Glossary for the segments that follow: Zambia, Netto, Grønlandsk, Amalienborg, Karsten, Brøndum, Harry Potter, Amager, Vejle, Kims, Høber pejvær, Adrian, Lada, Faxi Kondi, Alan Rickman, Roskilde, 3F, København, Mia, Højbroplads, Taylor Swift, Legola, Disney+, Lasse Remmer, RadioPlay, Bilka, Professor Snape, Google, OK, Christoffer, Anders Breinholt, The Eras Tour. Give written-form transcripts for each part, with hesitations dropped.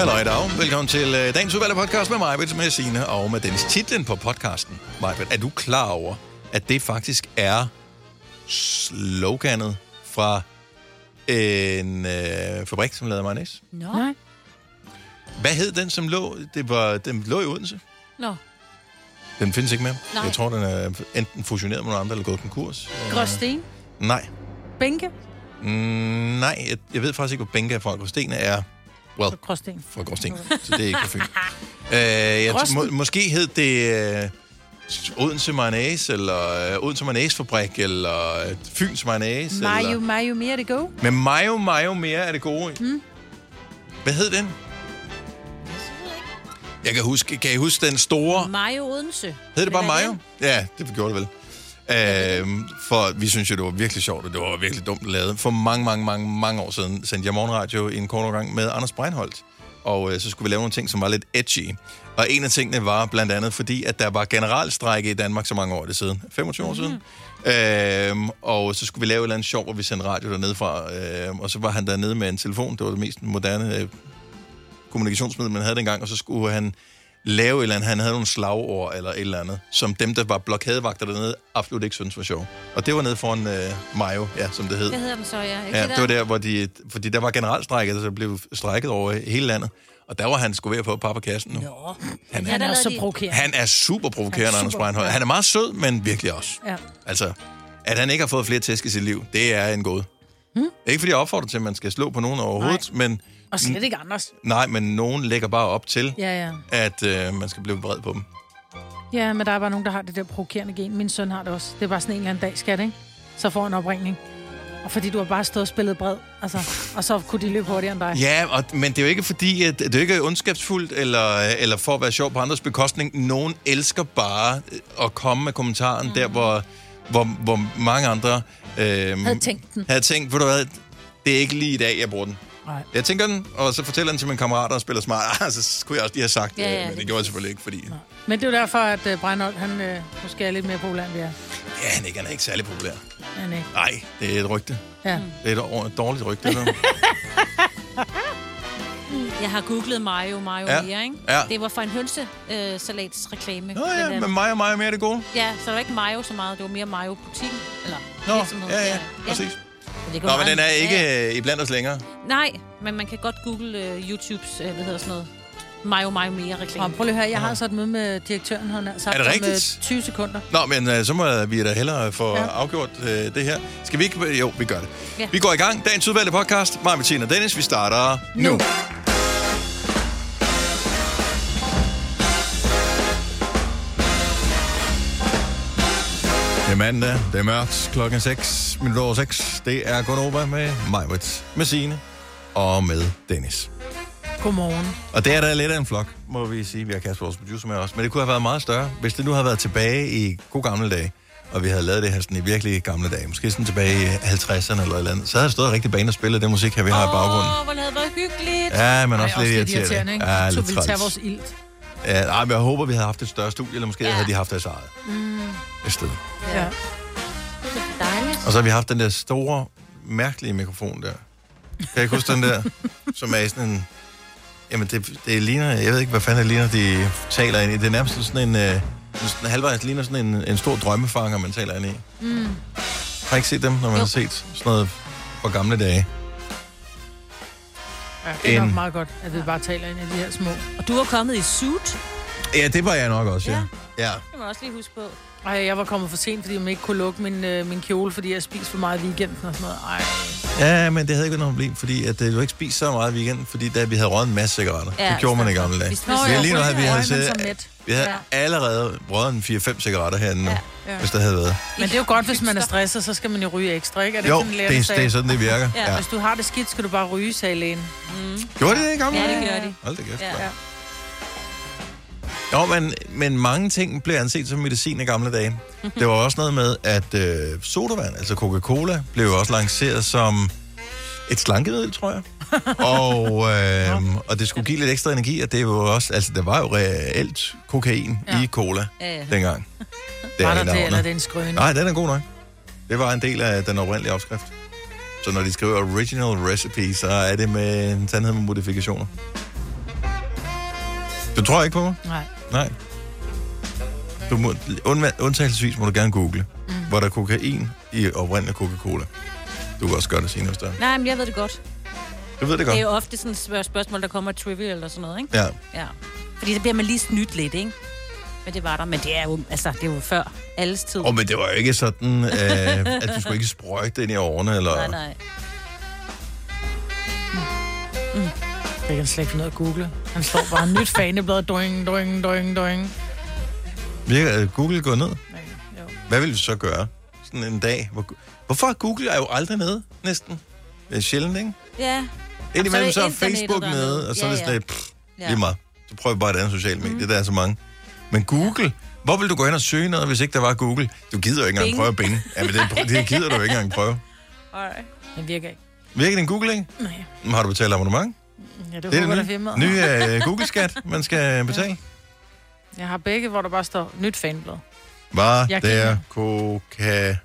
Hallo i dag. Velkommen til dagens udvalgte podcast med Majbrit, med Signe og med Dennis. Titlen på podcasten, Majbrit, er du klar over, at det faktisk er sloganet fra en fabrik, som lavede mayonnaise? Nej. Hvad hed den, som lå? Den lå i Odense. Nå. Den findes ikke mere. Nej. Jeg tror, den er enten fusioneret med nogle andre, eller gået konkurs. Gråsten? Nej. Bænke? Nej, jeg ved faktisk ikke, hvor Bænke er fra. Gråsten er... Well, fra Gråsten. Så det er ikke perfekt. Måske hed det Odense Mayonnaise, eller Odense Mayonnaisefabrik, eller Fyns Mayonnaise. Mayo mere er det gode. Men Mayo mere er det gode. Mm. Hvad hed den? Jeg kan huske, den store... Mayo Odense. Hed det bare Mayo? Ja, det gjorde det vel. For vi synes jo, det var virkelig sjovt, og det var virkelig dumt lavet. For mange år siden sendte jeg morgenradio i en kort overgang med Anders Breinholt. Og så skulle vi lave nogle ting, som var lidt edgy. Og en af tingene var blandt andet, fordi at der var generalstrejke i Danmark så mange år siden. 25 år siden. Og så skulle vi lave et eller andet sjov, hvor vi sendte radio dernede fra. Og så var han dernede med en telefon. Det var det mest moderne kommunikationsmiddel, man havde dengang. Og så skulle han... lave et eller andet. Han havde nogle slagord eller et eller andet, som dem, der var blokadevagter dernede, absolut ikke syntes var sjov. Og det var nede foran Mayo, ja, som det hed. Det hedder den så, ja. Ikke ja, det var der, hvor de... Fordi der var generalstrejket, der så blev strejket over hele landet. Og der var han sgu ved at få pap af kassen nu. Nå. Han er så provokerende. Han er super provokerende, Anders Breinholt. Han er meget sød, men virkelig også. Ja. Altså, at han ikke har fået flere tæsk i sit liv, det er en god. Ikke fordi jeg opfordrer til, at man skal slå på nogen overhovedet, men... Og slet ikke Anders. Nej, men nogen lægger bare op til, at man skal blive vred på dem. Ja, men der er bare nogen, der har det der provokerende gen. Min søn har det også. Det er bare sådan en eller anden dag, skat, ikke? Så får en opringning. Og fordi du har bare stået og spillet bred, altså, og så kunne de løbe hurtigere end dig. Ja, men det er jo ikke fordi, at det er ikke ondskabsfuldt, eller for at være sjov på andres bekostning. Nogen elsker bare at komme med kommentaren der, hvor mange andre... Havde tænkt, ved du hvad, det er ikke lige i dag, jeg bruger den. Nej. Jeg tænker den, og så fortæller den til mine kammerater og spiller smart. Så kunne jeg også lige have sagt det, men det gjorde jeg selvfølgelig ikke, fordi... Nej. Men det er jo derfor, at Breinholt, han måske er lidt mere populær, end vi er. Ja, han er ikke særlig populær. Nej, det er et rygte. Ja. Det er et dårligt rygte. Jeg har googlet Mayo mere, ikke? Ja. Det var for en hønsesalatsreklame. Nå ja, men Mayo mere er det gode. Ja, så det var ikke Mayo så meget, det var mere Mayo-butikken. Ja, præcis. Nå, men den er ikke iblandt os længere. Nej, men man kan godt google YouTubes, hvad hedder sådan noget, Mayo mere reklame. Prøv lige at høre, jeg har så et møde med direktøren, han har sagt om 20 sekunder. Nå, men så må vi da hellere få afgjort det her. Skal vi ikke? Jo, vi gør det. Ja. Vi går i gang. Dagens udvalgte podcast. Maja, Bettina og Dennis, vi starter nu. Det er mandag, det er mørkt, klokken 5:06. Det er Godnova med Majbrit, med Signe og med Dennis. Godmorgen. Og det er da lidt af en flok, må vi sige. Vi har Kasper, vores producer, med os. Men det kunne have været meget større, hvis det nu havde været tilbage i god gamle dage. Og vi havde lavet det her sådan i virkelig gamle dage. Måske sådan tilbage i 50'erne eller et eller andet. Så havde det stået rigtig bane og spillet den musik her, vi har i baggrunden. Åh, hvor det havde været hyggeligt. Ja, men også lidt irriterende. Ikke? Ja, så vi ville tage vores ilt. Ja, men jeg håber, vi havde haft et større studie, eller måske havde de haft deres eget. Et sted. Ja. Og så har vi haft den der store, mærkelige mikrofon der. Kan jeg ikke huske den der, som er sådan en... Jamen, det ligner... Jeg ved ikke, hvad fanden det ligner, de taler ind i. Det er nærmest sådan en... halvvejs ligner sådan en stor drømmefanger, man taler ind i. Har ikke set dem, når man har set sådan noget fra gamle dage? Ja, det er nok meget godt, at vi bare taler ind i de her små. Og du var kommet i suit? Ja, det var jeg nok også, ja. Det må også lige huske på. Ej, jeg var kommet for sent, fordi man ikke kunne lukke min kjole, fordi jeg spiste for meget i weekenden og sådan noget. Ej. Ja, men det havde ikke noget problem, fordi at du ikke spiste så meget i weekenden, fordi da vi havde røget en masse cigaretter. Ja, det gjorde man i gamle dage. Lige nu havde vi havde allerede røget en 4-5 cigaretter herinde nu, hvis der havde været. Men det er jo godt, hvis man er stresset, så skal man jo ryge ekstra, ikke? Er det jo, sådan, det er sådan, det virker. Ja. Hvis du har det skidt, skal du bare ryge, sagde lægen. Gjorde de det i gamle dage? Ja, det gjorde de. Hold da kæft, jo, men mange ting blev anset som medicin i gamle dage. Det var også noget med, at sodavand, altså Coca-Cola, blev også lanceret som et slankemiddel, tror jeg. Og det skulle give lidt ekstra energi, og det var også, altså der var jo reelt kokain i cola dengang. Var der det, eller er det en skrøne? Nej, den er god nok. Det var en del af den oprindelige opskrift. Så når de skriver original recipe, så er det med en sandhed med modifikationer. Du tror ikke på mig? Nej. Nej. Du må, undtagelsesvis må du gerne google, hvor der er kokain i oprindelig Coca-Cola. Du kan også gøre det senere større. Nej, men jeg ved det godt. Du ved det godt? Det er jo ofte sådan et spørgsmål, der kommer trivial eller sådan noget, ikke? Ja. Ja. Fordi så bliver man lige snydt lidt, ikke? Men det var der. Men det er jo, altså, det er jo før alles tid. Men det var jo ikke sådan, at du skulle ikke sprøjte ind i årene, eller... Nej, nej. Mm. Jeg kan slet ikke finde ud af at google. Han står bare nyt faneblad. Doing, doing, doing, doing. Virker Google går ned? Nej, jo. Hvad vil du så gøre? Sådan en dag. Hvorfor Google er jo aldrig nede, næsten? Det er sjældent, ikke? Ja. Indimellem så er Facebook nede, og så er det sådan, lige meget. Så prøv bare et andet socialt medie. Der er så mange. Men Google... Ja. Hvor vil du gå hen og søge noget, hvis ikke der var Google? Du gider jo ikke engang prøve at binge. Ja, men det gider du jo ikke engang prøve. Alright. Den virker ikke. Virker den Google ikke? Nej. Har du betalt abonnement? Ja, det var det nye Google-skat, man skal betale. Jeg har begge, hvor der bare står nyt fanblad. Var der koka... Ej,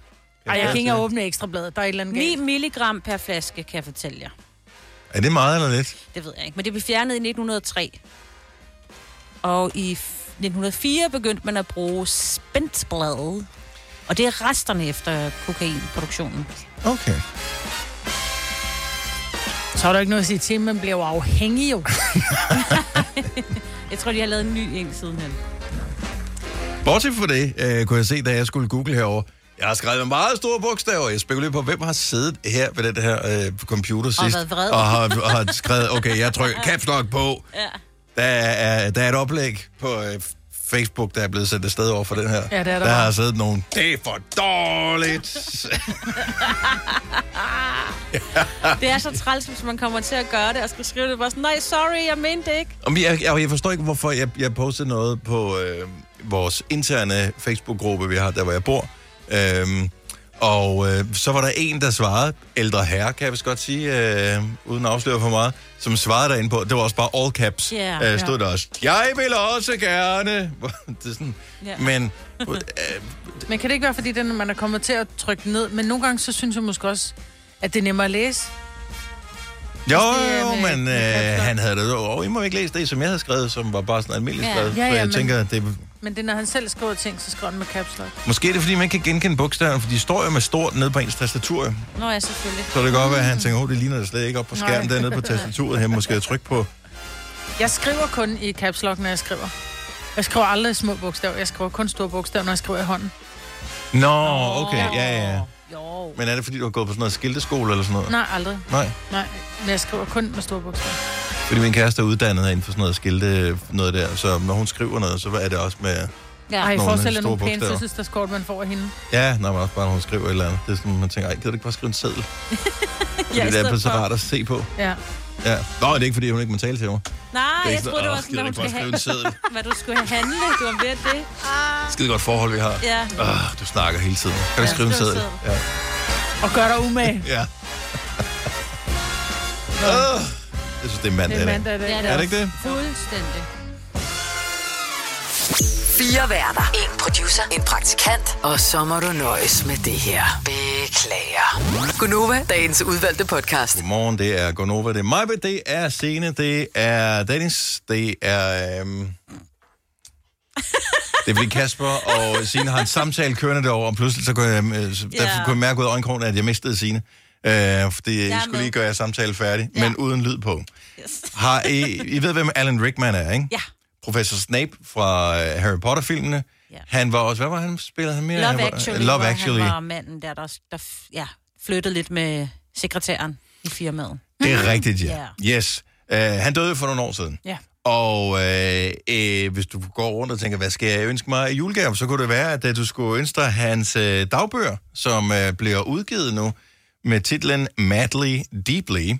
jeg kan ikke åbne ekstrabladet. Der er et eller andet 9 milligram per flaske, kan jeg fortælle jer. Er det meget eller lidt? Det ved jeg ikke, men det blev fjernet i 1903. Og i 1904 begyndte man at bruge spændbladet. Og det er resterne efter kokainproduktionen. Okay. Så er der ikke noget at sige til, man bliver jo afhængig jo. Jeg tror, de har lavet en ny en sidenhen. Bortset for det, kunne jeg se, da jeg skulle google herover. Jeg har skrevet med meget store bogstaver. Jeg spekulerer på, hvem har siddet her ved den her computer sidst. Og været vred. Og har skrevet, okay, jeg trykker caps lock på. Ja. Der er et oplæg på Facebook, der er blevet sendt afsted over for den her. Ja, der har siddet nogen. Det er for dårligt! Det er så træls, hvis man kommer til at gøre det og skal skrive det bare sådan, nej, sorry, jeg mente det ikke. Jeg forstår ikke, hvorfor jeg postede noget på vores interne Facebook-gruppe, vi har, der hvor jeg bor. Så var der en, der svarede, ældre herre, kan jeg vist godt sige, uden at afsløre for meget, som svarede derinde på, det var også bare all caps, stod der også, jeg vil også gerne. Det er sådan, men... Men kan det ikke være, fordi det, man er kommet til at trykke ned, men nogle gange, så synes jeg måske også, at det er nemmere at læse. Han havde det jo, I må ikke læse det, som jeg havde skrevet, som var bare sådan almindeligt skrevet, for jeg tænker, det... Men det når han selv skriver ting, så skriver han med caps lock. Måske er det, fordi man ikke kan genkende bogstaverne, for de står jo med stort nede på ens tastatur. Nå ja, selvfølgelig. Så det går godt, at han tænker, det ligner det slet ikke op på skærmen dernede på tastaturet. Han måske trykke på... Jeg skriver kun i caps lock, når jeg skriver. Jeg skriver aldrig små bogstaver. Jeg skriver kun store bogstaver, når jeg skriver i hånden. Nå, okay. Ja. Jo. Men er det, fordi du har gået på sådan noget skilteskole eller sådan noget? Nej, aldrig. Nej. Men jeg skriver kun med store bogstaver. Fordi min kæreste er uddannet inden for sådan noget skilte, noget der. Så når hun skriver noget, så er det også med nogle pæne søsterskort, man får af hende. Ja, når man også bare, når hun skriver et eller andet. Det er sådan, man tænker, ej, det er ikke bare skrive en seddel. Det er så rart at se på. Ja. Nå, det er ikke, fordi hun ikke må tale til mig. Nej, jeg troede, det var sådan, at hun skulle have... Hvad du skulle have handlet, du var ved at det. Skide godt forhold, vi har. Ja. Du snakker hele tiden. Kan du skrive en seddel? Ja. Og gør dig umage. Ja. Jeg synes, det er mandag. Er det ikke det? Fuldstændig. 4 værter. 1 producer. 1 praktikant. Og så må du nøjes med det her. Beklager. Gunova, dagens udvalgte podcast. Godmorgen, det er Gunova. Det er mig, det er Signe, det er Dennis, det er... Det bliver Kasper, og Signe har en samtale kørende derovre, og pludselig så kunne jeg mærke ud af øjenkrogen, at jeg mistede Signe. Fordi jeg skulle lige gøre jeres samtale færdig, men uden lyd på. Yes. I ved, hvem Alan Rickman er, ikke? Ja. Professor Snape fra Harry Potter-filmene. Ja. Han var også... Hvad var han? Spillede han mere? Love Actually. Han var manden der flyttede lidt med sekretæren i firmaet. Det er rigtigt, ja. Yeah. Yes. Han døde for nogle år siden. Ja. Og hvis du går rundt og tænker, hvad skal jeg ønske mig i julegave, så kunne det være, at du skulle ønske dig hans dagbøger, som bliver udgivet nu, med titlen Madly Deeply,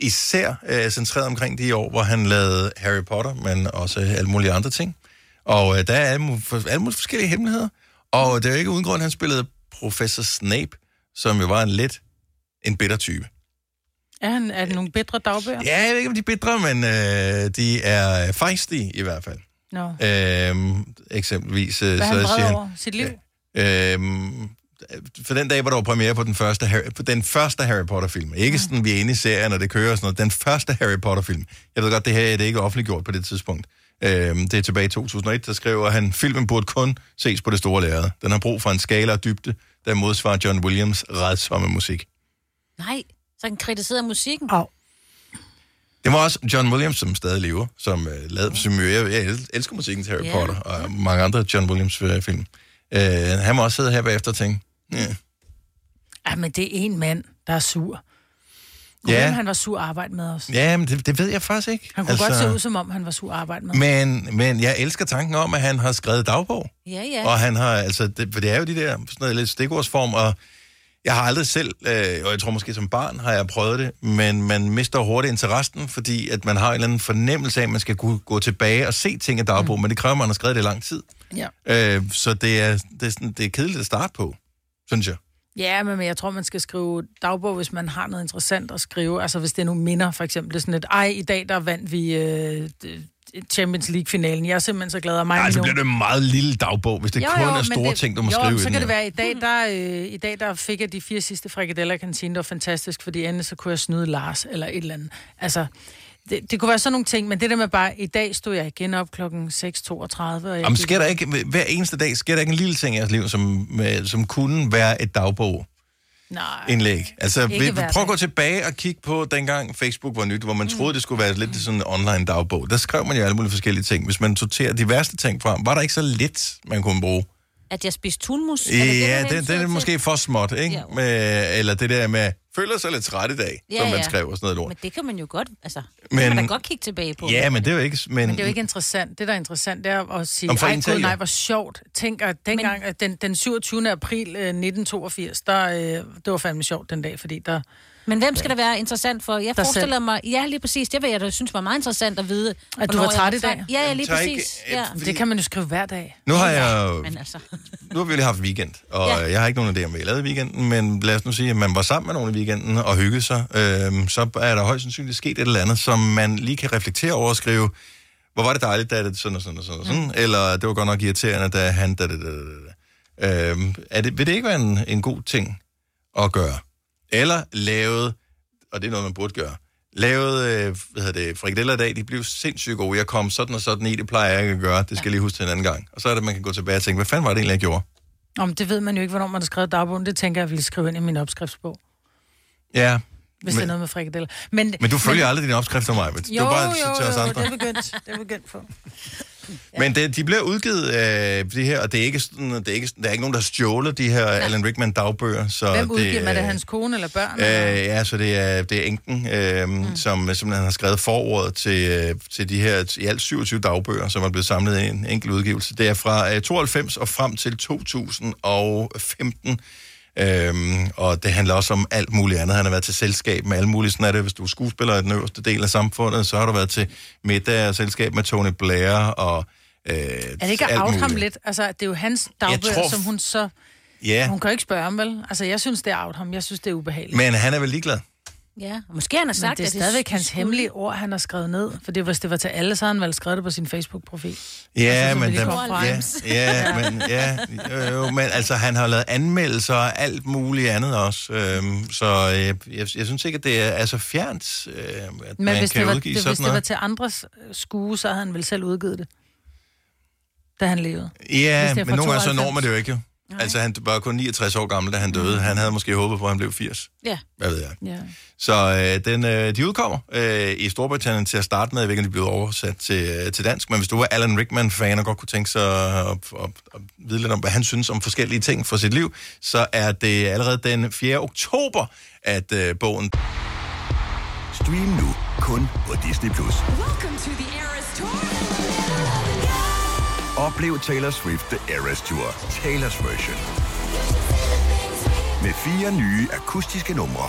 især centreret omkring de år, hvor han lavede Harry Potter, men også alle mulige andre ting. Og der er alle mulige forskellige hemmeligheder, og det er jo ikke uden grund, han spillede Professor Snape, som jo var en bitter type. Er det nogle bitre dagbøger? Ja, jeg ved ikke, om de er bitre, men de er fejstige i hvert fald. Nå. Eksempelvis... Hvad så han breder over sit liv? for den dag, hvor der var premiere på den første Harry Potter-film. Ikke sådan, vi er inde i serien, og det kører og sådan noget. Den første Harry Potter-film. Jeg ved godt, det her det er ikke offentliggjort på det tidspunkt. Det er tilbage i 2001, der skriver han, filmen burde kun ses på det store lærred. Den har brug for en skala og dybde, der modsvarer John Williams' rædsomme musik. Nej, så han kritiserede musikken. Au. Det var også John Williams, som stadig lever, som lavede, som jeg elsker musikken til Harry Potter, og mange andre John Williams-film. Han må også sidde her bagefter og tænke, men det er en mand, der er sur. Kunne han var sur at arbejde med os? Ja, men det ved jeg faktisk ikke. Han kunne godt se ud, som om han var sur at arbejde med os. Men jeg elsker tanken om, at han har skrevet dagbog. Ja, ja. Og han har, altså, det er jo de der sådan noget, lidt stikordsform, og jeg har aldrig selv, og jeg tror måske som barn har jeg prøvet det, men man mister hurtigt interessen, fordi at man har en eller anden fornemmelse af, at man skal kunne gå tilbage og se ting af dagbog, men det kræver, man har skrevet det i lang tid. Ja. Så det er kedeligt at starte på, synes jeg. Ja, men jeg tror, man skal skrive dagbog, hvis man har noget interessant at skrive. Altså, hvis det er nogle minder, for eksempel. Sådan et, i dag der vandt vi Champions League-finalen. Jeg er simpelthen så glad af mig. Nej, så bliver det en meget lille dagbog, hvis det kun er store ting, du må skrive. Jo, så kan det være, i dag der fik jeg de 4 sidste frikadeller i kantinen. Det var fantastisk, fordi endelig så kunne jeg snyde Lars eller et eller andet. Altså, det kunne være sådan nogle ting, men det der med bare, i dag stod jeg igen op klokken 6:32. Jamen, sker der ikke, hver eneste dag, sker der ikke en lille ting i jeres liv, som kunne være et dagbog? Nej. Indlæg. Altså, prøv at gå tilbage og kigge på dengang Facebook var nyt, hvor man troede, det skulle være lidt sådan en online dagbog. Der skrev man jo alle mulige forskellige ting. Hvis man sorterer de værste ting frem, var der ikke så lidt, man kunne bruge? At jeg spiste tunmus? Det er måske for småt, ikke? Ja. Eller det der med, føler sig lidt træt i dag, som man skrev og sådan noget lort. Men det kan man jo godt, altså, man kan godt kigge tilbage på. Ja, men det er jo ikke... Men det er jo ikke interessant. Det, der er interessant, det er at sige, nej, hvor sjovt. Tænk, at dengang, den 27. april 1982, der, det var fandme sjovt den dag, fordi der... Men hvem skal det være interessant for? Jeg forestiller mig... Ja, lige præcis. Det vil jeg da synes var meget interessant at vide. At du var træt i dag? Ja, lige præcis. Ja. Det kan man jo skrive hver dag. Nu har vi jo lige haft weekend, og jeg har ikke nogen af det, om vi lavede i weekenden, men lad os nu sige, at man var sammen med nogen i weekenden og hyggede sig, så er der højst sandsynligt sket et eller andet, som man lige kan reflektere over og skrive, hvor var det dejligt, da det sådan og sådan og sådan og sådan, eller det var godt nok irriterende, da han... Vil det ikke være en god ting at gøre? Eller lavet, og det er noget, man burde gøre, frikadeller i dag, de blev sindssygt gode. Jeg kom sådan og sådan i, det plejer jeg ikke at gøre. Det skal jeg lige huske til en anden gang. Og så er det, man kan gå tilbage og tænke, hvad fanden var det egentlig, jeg gjorde? Om det ved man jo ikke, hvornår man har skrevet dagbogen. Det tænker jeg, ville skrive ind i min opskriftsbog. Ja. Hvis det er noget med frikadeller. Men du følger aldrig dine opskrifter, Maja. Jo, det er begyndt. Det er begyndt på. Ja. Men de bliver udgivet de her, og det er ikke sådan, der er ikke nogen, der stjåler de her Alan Rickman dagbøger. Så hvem udgiver man? Er det hans kone eller børn? Ja, så det er enken, som han har skrevet forordet til de her i alt 27 dagbøger, som er blevet samlet i en enkelt udgivelse. Det er fra 92 og frem til 2015. Og det handler også om alt muligt andet. Han har været til selskab med alle mulige. Sådan er det, hvis du er skuespiller i den øverste del af samfundet, så har du været til middag og selskab med Tony Blair og er det ikke at afte ham lidt? Altså, det er jo hans dagbøger, som hun så... Yeah. Hun kan jo ikke spørge ham, vel? Altså, jeg synes, det er afte ham. Jeg synes, det er ubehageligt. Men han er vel ligeglad? Ja, og måske han har sagt, men det er stadigvæk hans hemmelige ord, han har skrevet ned. For hvis det var til alle, så han vel skrevet det på sin Facebook-profil. Ja, men... men altså, han har lavet anmeldelser og alt muligt andet også. Så jeg synes ikke, at det er så fjernt, at men man kan udgive sådan noget. Men hvis det var til andres skue, så havde han vel selv udgivet det, da han levede. Ja, men nogle gange så når man det jo ikke, jo. Nej. Altså, han var kun 69 år gammel, da han døde. Han havde måske håbet på, at han blev 80. Ja. Hvad ved jeg. Ja. Så de udkommer i Storbritannien til at starte med, jeg ved ikke, om de blev oversat til dansk. Men hvis du var Alan Rickman-fan og godt kunne tænke sig at vide lidt om, hvad han synes om forskellige ting fra sit liv, så er det allerede den 4. oktober, at bogen... Stream nu kun på Disney+. Oplev Taylor Swift The Eras Tour, Taylor's version. Med 4 nye akustiske numre.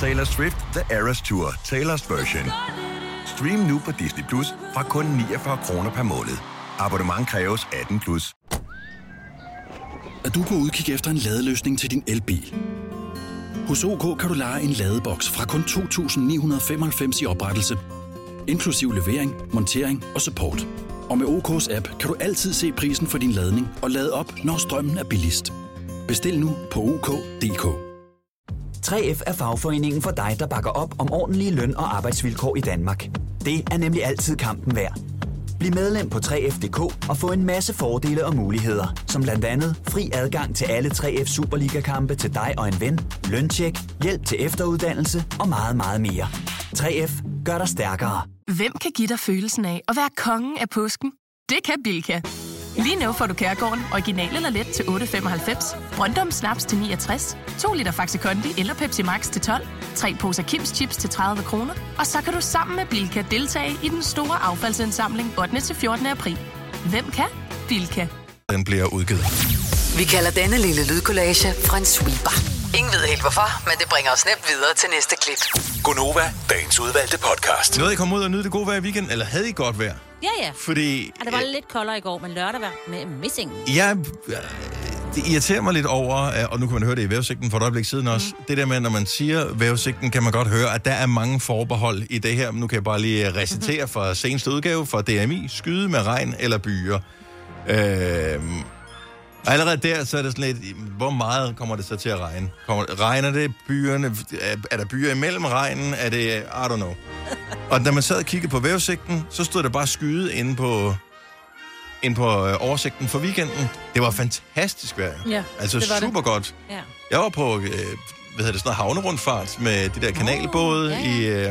Taylor Swift The Eras Tour, Taylor's version. Stream nu på Disney Plus fra kun 49 kroner per måned. Abonnement kræves 18+. Er du på udkig efter en ladeløsning til din elbil? Hos OK kan du leje en ladeboks fra kun 2.995 i oprettelse, inklusiv levering, montering og support. Og med OK's app kan du altid se prisen for din ladning og lade op, når strømmen er billigst. Bestil nu på OK.dk. 3F er fagforeningen for dig, der bakker op om ordentlige løn- og arbejdsvilkår i Danmark. Det er nemlig altid kampen værd. Bliv medlem på 3F.dk og få en masse fordele og muligheder, som blandt andet fri adgang til alle 3F Superliga-kampe til dig og en ven, løntjek, hjælp til efteruddannelse og meget, meget mere. 3F gør dig stærkere. Hvem kan give dig følelsen af at være kongen af påsken? Det kan Bilka. Lige nu får du Kærgården original eller let til 8,95, Brøndum Snaps til 69, 2 liter Faxi Kondi eller Pepsi Max til 12, 3 poser Kims Chips til 30 kroner, og så kan du sammen med Bilka deltage i den store affaldsindsamling 8. til 14. april. Hvem kan? Bilka. Den bliver udgivet. Vi kalder denne lille lydkollage en sweeper. Ingen ved helt hvorfor, men det bringer os nemt videre til næste klip. Gunova, dagens udvalgte podcast. Nåede I komme ud og nyde det gode vejr i weekenden, eller havde I godt vejr? Ja. Fordi... det var lidt koldere i går, men lørdag var med missing. Det irriterer mig lidt over, og nu kan man høre det i vævesigten for et øjeblik siden også, det der med, når man siger vævesigten, kan man godt høre, at der er mange forbehold i det her. Nu kan jeg bare lige recitere fra seneste udgave fra DMI, skyde med regn eller byer. Allerede der, så er det sådan lidt, hvor meget kommer det så til at regne? Regner det byerne? Er der byer imellem regnen? Er det, I don't know. Og da man sad og kiggede på vævesigten, så stod der bare skyde inde på oversigten for weekenden. Det var fantastisk vejr. Ja, altså super godt. Ja. Jeg var på sådan havnerundfart med de der kanalbåde,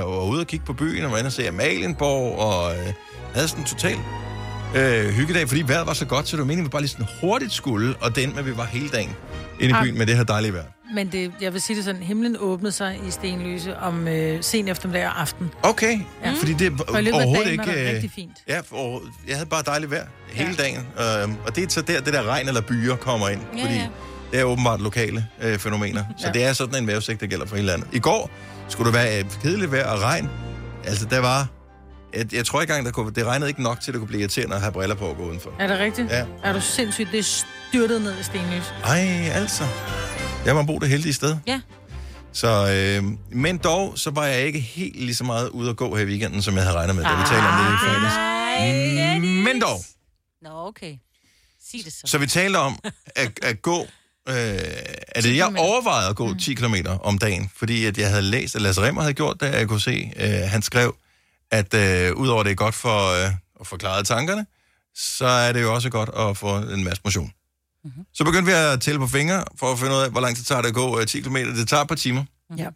og var ude og kigge på byen, og var inde og se Amalienborg, og havde sådan en total... hyggedag, fordi vejret var så godt, så det var meningen, at vi bare lige sådan hurtigt skulle, og det endte med, at vi var hele dagen inde i byen med det her dejlige vejr. Men det, jeg vil sige det sådan, himlen åbnede sig i Stenløse om sen eftermiddag og aften. Okay, fordi det overhovedet ikke... var rigtig fint. Ja, og jeg havde bare dejligt vejr hele dagen, og det er så der, det der regn eller byer kommer ind, fordi det er åbenbart lokale fænomener, så det er sådan en vejrudsigt, der gælder for hele landet. I går skulle der være kedeligt vejr og regn, altså der var... Jeg tror ikke engang, det regnede ikke nok til, at det kunne blive irriterende at have briller på og gå udenfor. Er det rigtigt? Ja. Er du sindssygt? Det er styrtet ned i Stenløs. Ej, altså. Jeg må bo det heldige sted. Ja. Så, men dog, så var jeg ikke helt lige så meget ude at gå her i weekenden, som jeg havde regnet med, da vi taler om det i fredags. Men dog. Nå, okay. Sig det så. Så vi talte om at gå... jeg overvejede at gå 10 kilometer om dagen, fordi at jeg havde læst, at Lasse Remmer havde gjort det, at jeg kunne se, han skrev... at udover det er godt for at forklare tankerne, så er det jo også godt at få en masse motion. Mm-hmm. Så begyndte vi at tælle på fingre, for at finde ud af, hvor langt det tager det at gå 10 km. Det tager et par timer. Mm-hmm.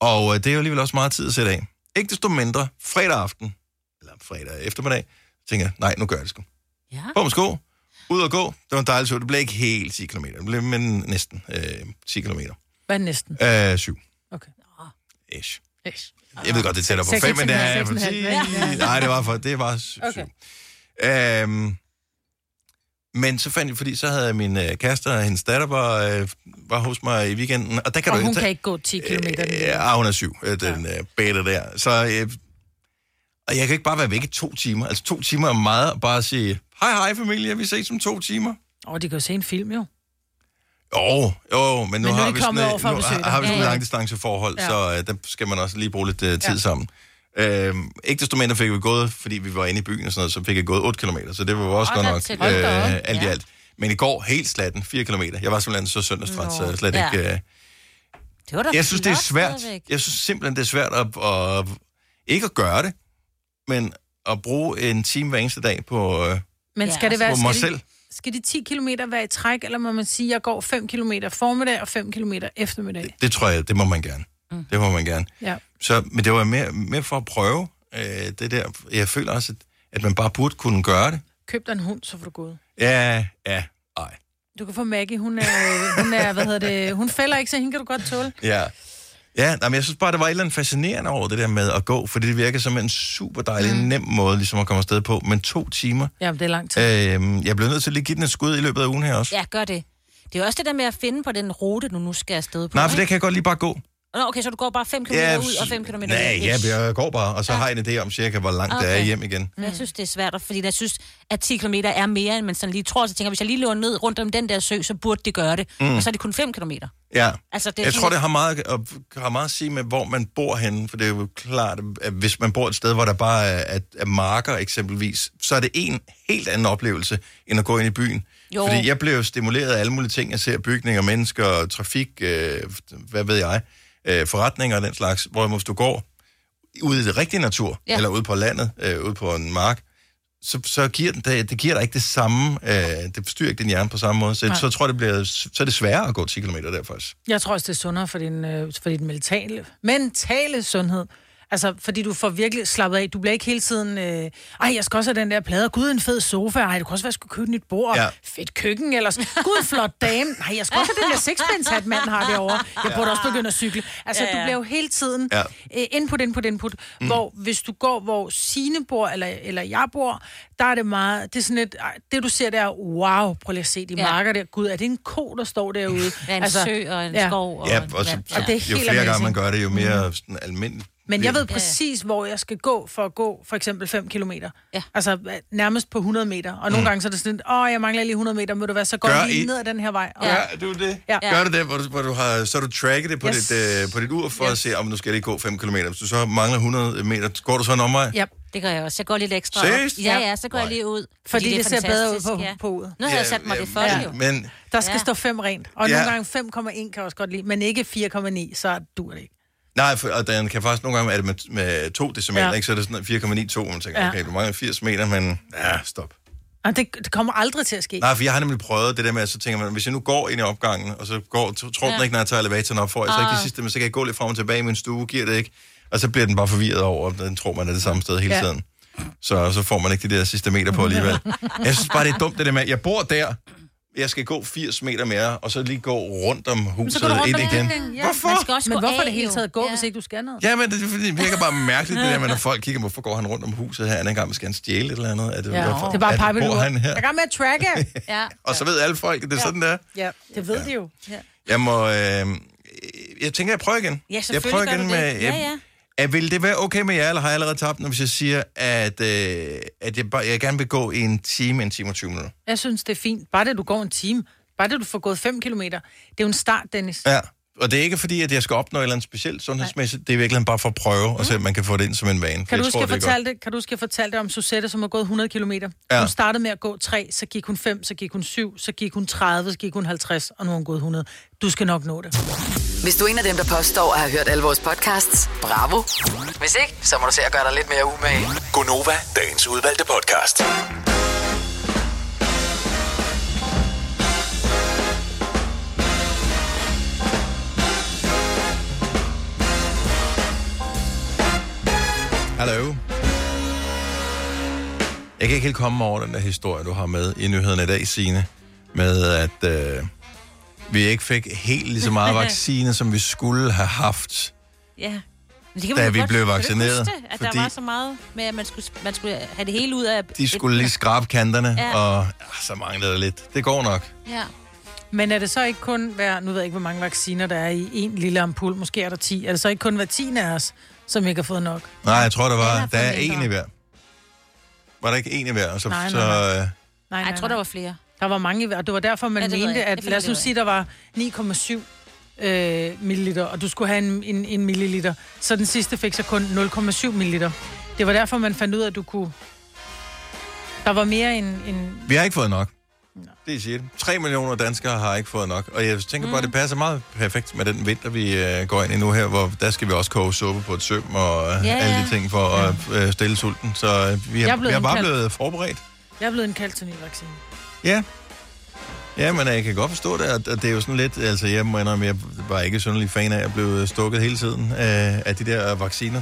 Og det er jo alligevel også meget tid at sætte af. Ikke desto mindre, fredag aften, eller fredag eftermiddag, tænker jeg, nej, nu gør jeg det sgu. Ja. På med sko, ud og gå. Det var en dejlig tur. Det blev ikke helt 10 km, det blev næsten 10 km. Hvad næsten? 7. Okay. Ish. Jeg ved godt, det tæller på 5, men det er... 6,5. Nej, det var 7. Okay. Men så fandt jeg, fordi så havde jeg min kæreste og hendes datter var hos mig i weekenden. Og der kan og hun kan ikke gå 10 kilometer. Hun er 7, den bæte der. Så, og jeg kan ikke bare være væk i 2 timer. Altså 2 timer er meget at bare sige, hej familie, vi ses om 2 timer. De kan jo se en film jo. Jo, men nu har vi sådan et langdistanceforhold, så der skal man også lige bruge lidt tid sammen. Ikke desto mindre fik vi gået, fordi vi var inde i byen og sådan noget, så fik jeg gået 8 km, så det var også godt nok alt i alt. Men i går helt slatten, 4 km. Jeg var simpelthen så søndagstræt, så jeg slet ikke... jeg synes, det er svært. Jeg synes simpelthen, det er svært at ikke at gøre det, men at bruge en time hver eneste dag på mig selv. Skal de 10 kilometer være i træk, eller må man sige, at jeg går 5 kilometer formiddag og 5 kilometer eftermiddag? Det tror jeg, det må man gerne. Det må man gerne. Ja. Så, men det var mere for at prøve det der. Jeg føler også, at man bare burde kunne gøre det. Køb dig en hund, så får du gået. Ja, ej. Du kan få Maggie, hun er hun fælder ikke, så hende kan du godt tåle. Ja, men jeg synes bare, der var et eller andet fascinerende over det der med at gå, fordi det virker som en super dejlig, nem måde ligesom at komme afsted på, men 2 timer. Jamen, det er lang tid. Jeg bliver nødt til at lige give den et skud i løbet af ugen her også. Ja, gør det. Det er også det der med at finde på den rute, du nu skal afsted på. Nej, for det kan jeg godt lige bare gå. Okay, så du går bare 5 km ud og 5 km ind. Nej, jeg går bare, og så har jeg en idé om cirka, hvor langt det er hjem igen. Men jeg synes, det er svært, fordi jeg synes, at 10 km er mere, end man sådan lige tror. Så tænker hvis jeg lige løber ned rundt om den der sø, så burde det gøre det. Og så er det kun 5 km. Ja, altså, det jeg tror, det har meget at sige med, hvor man bor henne. For det er jo klart, at hvis man bor et sted, hvor der bare er marker eksempelvis, så er det en helt anden oplevelse, end at gå ind i byen. Jo. Fordi jeg blev stimuleret af alle mulige ting. Jeg ser bygninger, mennesker, trafik, hvad ved jeg, forretninger og den slags, hvor hvis du går ude i det rigtige natur, eller ude på landet, ude på en mark, så giver det giver dig ikke det samme, det forstyrrer ikke din hjerne på samme måde, så tror det bliver, så er det sværere at gå 10 km der faktisk. Jeg tror også, det er sundere for din mentale sundhed. Altså, fordi du får virkelig slappet af. Du bliver ikke hele tiden... jeg skal også have den der plade. Gud, en fed sofa. Ej, du kan også være, at jeg skulle købe et nyt bord. Ja. Fedt køkken, ellers. Gud, flot dame. Nej, jeg skal også have den der sixpence-hat, manden har derovre. Jeg burde også begynde at cykle. Altså, du bliver jo hele tiden input. Hvor hvis du går, hvor Signe bor, eller jeg bor, der er det meget... Det er sådan et... Det, du ser, der wow, prøv lige at se de marker der. Gud, er det en ko, der står derude? Ja, en sø og en skov. Og jo flere gange man gør det, jo mere sådan almindeligt. Men jeg ved præcis, hvor jeg skal gå for at gå for eksempel 5 kilometer. Ja. Altså nærmest på 100 meter. Og nogle gange så er det sådan, jeg mangler lige 100 meter, må du være så godt lige ned ad den her vej. Og... Gør du det? Ja. Gør du det, hvor du har, så du tracker det på, på dit ur for at se, om du skal ikke gå 5 kilometer. Hvis du så mangler 100 meter, går du så en omvej? Ja, det gør jeg også. Jeg går lidt ekstra. Seriøst? Ja, så går jeg lige ud. Fordi det ser bedre ud på uret. Nu har jeg sat mig det for jo. Men... Der skal stå 5 rent. Og nogle gange 5,1 kan også godt lide, men ikke 4,9, så dur det ikke. Nej, og den kan faktisk nogle gange være det med 2 decimeter, ikke? Så er det sådan 4,92, og man tænker, okay, du mangler 80 meter, men stop. Og det kommer aldrig til at ske. Nej, for jeg har nemlig prøvet det der med, at så tænker man, hvis jeg nu går ind i opgangen, og så tror den ikke, når jeg tager elevatoren op for, så ikke det sidste, men så kan jeg gå lidt frem og tilbage i min stue, giver det ikke, og så bliver den bare forvirret over, og den tror man er det samme sted hele tiden. Så får man ikke de der sidste meter på alligevel. Jeg synes bare, det er dumt det der med, at jeg bor der, jeg skal gå 80 meter mere, og så lige gå rundt om huset ind igen. Hvorfor? Men hvorfor er det hele taget at gå, hvis ikke du skal noget? Ja, men det virker bare mærkeligt, det der med, når folk kigger, hvorfor går han rundt om huset her, anden gang, man skal han stjæle et eller andet? Det er bare pejpet ud. Han her? Jeg er gang med at tracke. Og så ved alle folk, det er sådan, der. Ja, det ved de jo. Ja. Jeg tænker, jeg prøver igen. Ja, selvfølgelig jeg prøver igen med, vil det være okay med jer, eller har jeg allerede tabt, når hvis jeg siger, at jeg gerne vil gå i en time og 20 minutter? Jeg synes, det er fint. Bare det, du går en time. Bare det, du får gået 5 kilometer. Det er jo en start, Dennis. Ja, og det er ikke fordi, at jeg skal opnå et eller andet specielt sundhedsmæssigt. Nej. Det er virkelig bare for at prøve, og se, at man kan få det ind som en vane. Kan du huske, at fortælle dig om Susanne, som har gået 100 kilometer? Ja. Hun startede med at gå 3, så gik hun 5, så gik hun 7, så gik hun 30, så gik hun 50, og nu har hun gået 100. Du skal nok nå det. Hvis du er en af dem, der påstår at have hørt alle vores podcasts, bravo. Hvis ikke, så må du se at gøre dig lidt mere umage. Gonova, dagens udvalgte podcast. Hallo. Jeg kan ikke helt komme over den der historie, du har med i nyhederne i dag, Signe, med at... vi ikke fik helt lige så meget vaccine, som vi skulle have haft, da vi blev vaccineret. Huske, at fordi der var så meget med, at man skulle have det hele ud af... De skulle lige skrabe kanterne, og så manglede det lidt. Det går nok. Ja. Men er det så ikke kun hver... Nu ved jeg ikke, hvor mange vacciner der er i en lille ampul. Måske er der 10. Er det så ikke kun hver 10 af os, som ikke har fået nok? Nej, jeg tror, der er en i hver. Var der ikke en i hver? Og så, nej, jeg tror, der var flere. Der var mange i hver, og det var derfor, man mente, at lad os nu sige, der var 9,7 milliliter, og du skulle have en milliliter. Så den sidste fik så kun 0,7 milliliter. Det var derfor, man fandt ud af, at du kunne... Der var mere end... Vi har ikke fået nok. No. Det er shit. 3 millioner danskere har ikke fået nok. Og jeg tænker bare, det passer meget perfekt med den vinter, vi går ind i nu her, hvor der skal vi også koge suppe på et søm og alle de ting for at stille sulten. Så vi har bare blevet forberedt. Jeg er blevet indkaldt til ny vaccine. Ja. Ja, men jeg kan godt forstå det, og det er jo sådan lidt, altså jeg må indrømme, jeg var ikke synderlig fan af at blive stukket hele tiden af de der vacciner.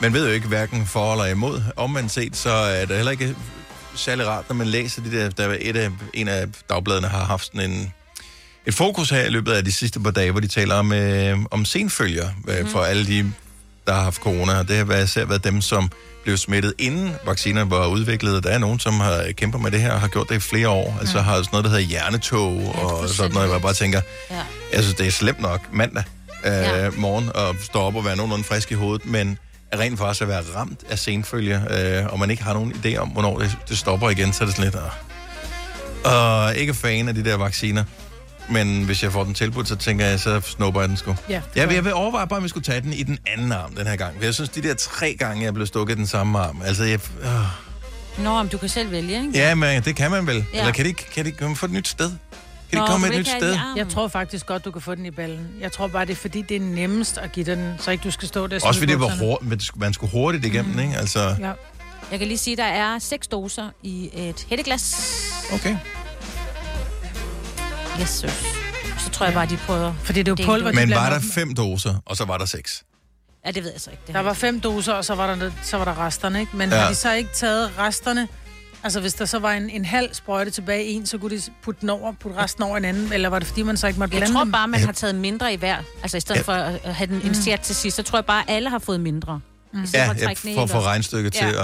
Man ved jo ikke hverken for eller imod. Omvendt set, så er det heller ikke særlig rart, når man læser de der, en af dagbladene har haft sådan et fokus her i løbet af de sidste par dage, hvor de taler om senfølger for alle de der har haft corona, og det har især været dem, som blev smittet inden vacciner var udviklet. Der er nogen, som har kæmpet med det her og har gjort det i flere år. Altså har sådan noget, der hedder hjernetog og sådan noget, hvor jeg bare tænker, jeg synes, det er slemt nok mandag morgen og stå op og være nogenlunde frisk i hovedet, men rent for os at være ramt af senfølger, og man ikke har nogen idé om, hvornår det stopper igen, så er det sådan lidt... Og ikke fan af de der vacciner. Men hvis jeg får den tilbudt, så tænker jeg, så snupper jeg den sgu. Jeg vil overveje bare, om jeg skulle tage den i den anden arm den her gang. For jeg synes, de der 3 gange, jeg blev stukket den samme arm. Altså, jeg... Nå, men du kan selv vælge, ikke? Ja, men det kan man vel. Ja. Eller kan de få et nyt sted? Kan de komme et nyt sted? Jeg tror faktisk godt, du kan få den i ballen. Jeg tror bare, det er fordi, det er nemmest at give den, så ikke du skal stå der. Også fordi det var hurtigt, man skulle hurtigt igennem, ikke? Altså... Ja. Jeg kan lige sige, at der er 6 doser i et hætteglas. Okay. Yes, sir. Så tror jeg bare, de prøver... Fordi det er jo pulver. Men var der 5 doser, og så var der 6? Ja, det ved jeg så ikke. Der var 5 doser, og så var der resterne, ikke? Men har de så ikke taget resterne... Altså, hvis der så var en halv sprøjte tilbage i en, så kunne de putte resten over en anden, eller var det, fordi man så ikke måtte blande dem? Jeg tror bare, man har taget mindre i hver. Altså, i stedet for at have den insert til sidst, så tror jeg bare, alle har fået mindre. For at få regnstykket til at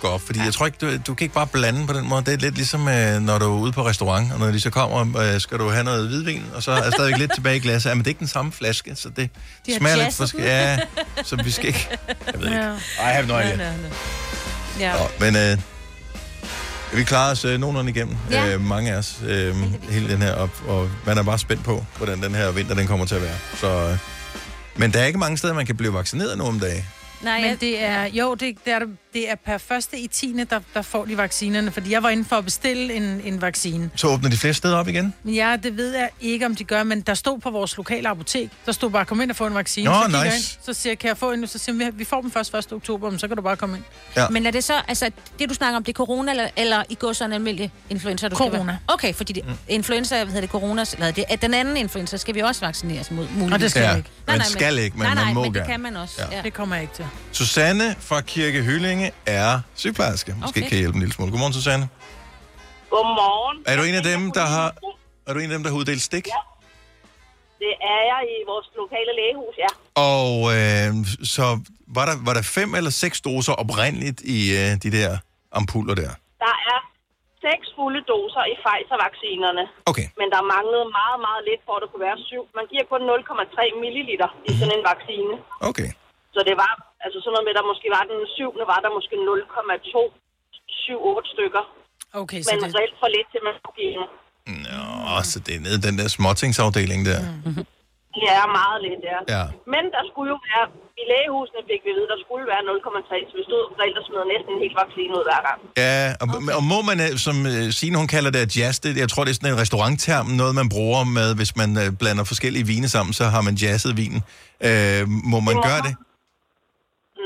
gå op. Fordi jeg tror ikke, du kan ikke bare blande på den måde. Det er lidt ligesom, når du er ude på restaurant, og når de så kommer, skal du have noget hvidvin, og så er stadig lidt tilbage i glasset. Men det er ikke den samme flaske, så det de smager lidt forskelligt. Ja, så vi skal ikke... Jeg ved ikke. I have no idea. Men vi klarer os nogenlunde igennem, mange af os, hele den her op, og man er bare spændt på, hvordan den her vinter den kommer til at være. Så, men der er ikke mange steder, man kan blive vaccineret nu om dagen. Nej, men det er, det er per 1.10, der får de vaccinerne, fordi jeg var inde for at bestille en vaccine. Så åbner de flere steder op igen? Ja, det ved jeg ikke, om de gør, men der stod på vores lokale apotek, der stod bare, kom ind og få en vaccine. Nå, så nice. Ind, så siger jeg, kan jeg få en? Så siger vi får dem først 1. oktober, men så kan du bare komme ind. Ja. Men er det så, altså, det du snakker om, det er corona, eller i går så en almindelig influenza? Du corona. Okay, fordi det, influenza, hvad hedder det, corona, eller det, at den anden influenza skal vi også vaccineres mod, muligvis. Og det skal ikke. Man skal ikke, men man må gerne. Nej, det kan man også. Ja. Det kommer jeg ikke til. Susanne fra Kirke Hyllinge er sygeplejerske. Måske kan hjælpe en lille smule. Godmorgen, Susanne. Godmorgen. Er du en af dem, der har uddelt stik? Ja. Det er jeg i vores lokale lægehus, ja. Og så var der 5 eller 6 doser oprindeligt i de der ampuller der? Der er 6 fulde doser i Pfizer-vaccinerne. Okay. Men der manglede meget, meget lidt for, at det kunne være 7. Man giver kun 0,3 milliliter i sådan en vaccine. Okay. Så det var, altså sådan noget med, der måske var den 7. var der måske 0,278 stykker. Okay, så men det... reelt for lidt til, man skulle give den. Nå, så det er nede den der småtingsafdeling der. Mm-hmm. Ja, meget lidt, ja. Men der skulle jo være, i lægehusene fik vi ved, der skulle være 0,3, så vi stod reelt og smed næsten helt vaccine ud hver gang. Ja, og må man, som Signe hun kalder det, jazz det, jeg tror det er sådan en restaurantterm, noget man bruger med, hvis man blander forskellige vine sammen, så har man jazzet vinen. Må man gøre det?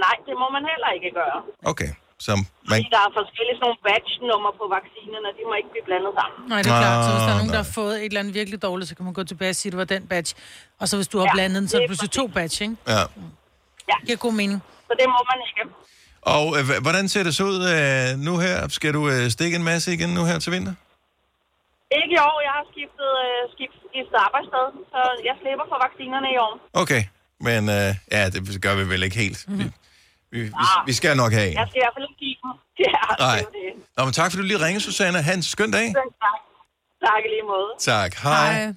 Nej, det må man heller ikke gøre. Okay, så man... Fordi der er forskellige sådan nogle batchnummer på vaccinerne, og de må ikke blive blandet sammen. Nej, det er klart. Så hvis der er nogen, der har fået et eller andet virkelig dårligt, så kan man gå tilbage og sige, at det var den batch. Og så hvis du har blandet den, så er det pludselig 2 batch, ikke? Ja. Ja. Det giver god mening. Så det må man ikke. Og hvordan ser det så ud nu her? Skal du stikke en masse igen nu her til vinter? Ikke i år. Jeg har skiftet arbejdssted, så jeg slipper for vaccinerne i år. Okay, men det gør vi vel ikke helt. Mm-hmm. Vi skal nok have en. Jeg skal i hvert fald ikke give dem. Nej. Nå, men tak, fordi du lige ringede, Susanne. Ha' en skøn dag. Tak. Tak i lige måde. Tak. Hej.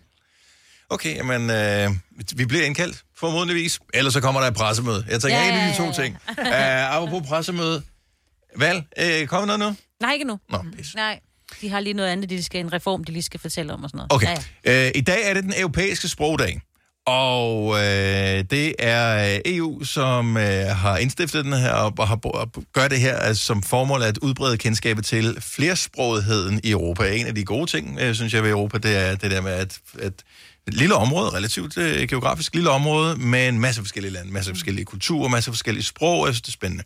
Okay, men vi bliver indkaldt, formodentligvis. Ellers så kommer der et pressemøde. Jeg tænker af de 2 ting. Apropos pressemøde. Val, kommer noget nu? Nej, ikke nu. Nå, pis. Nej. De har lige noget andet, de skal en reform, de lige skal fortælle om og sådan noget. Okay. Ja. I dag er det den europæiske sprogdag. Og det er EU, som har indstiftet den her, og gør det her altså, som formål at udbrede kendskabet til flersprogheden i Europa. En af de gode ting, synes jeg, ved Europa, det er det der med, at et lille område, relativt geografisk lille område, med en masse forskellige lande, masse forskellige kulturer, masse forskellige sprog. Jeg synes, det er spændende.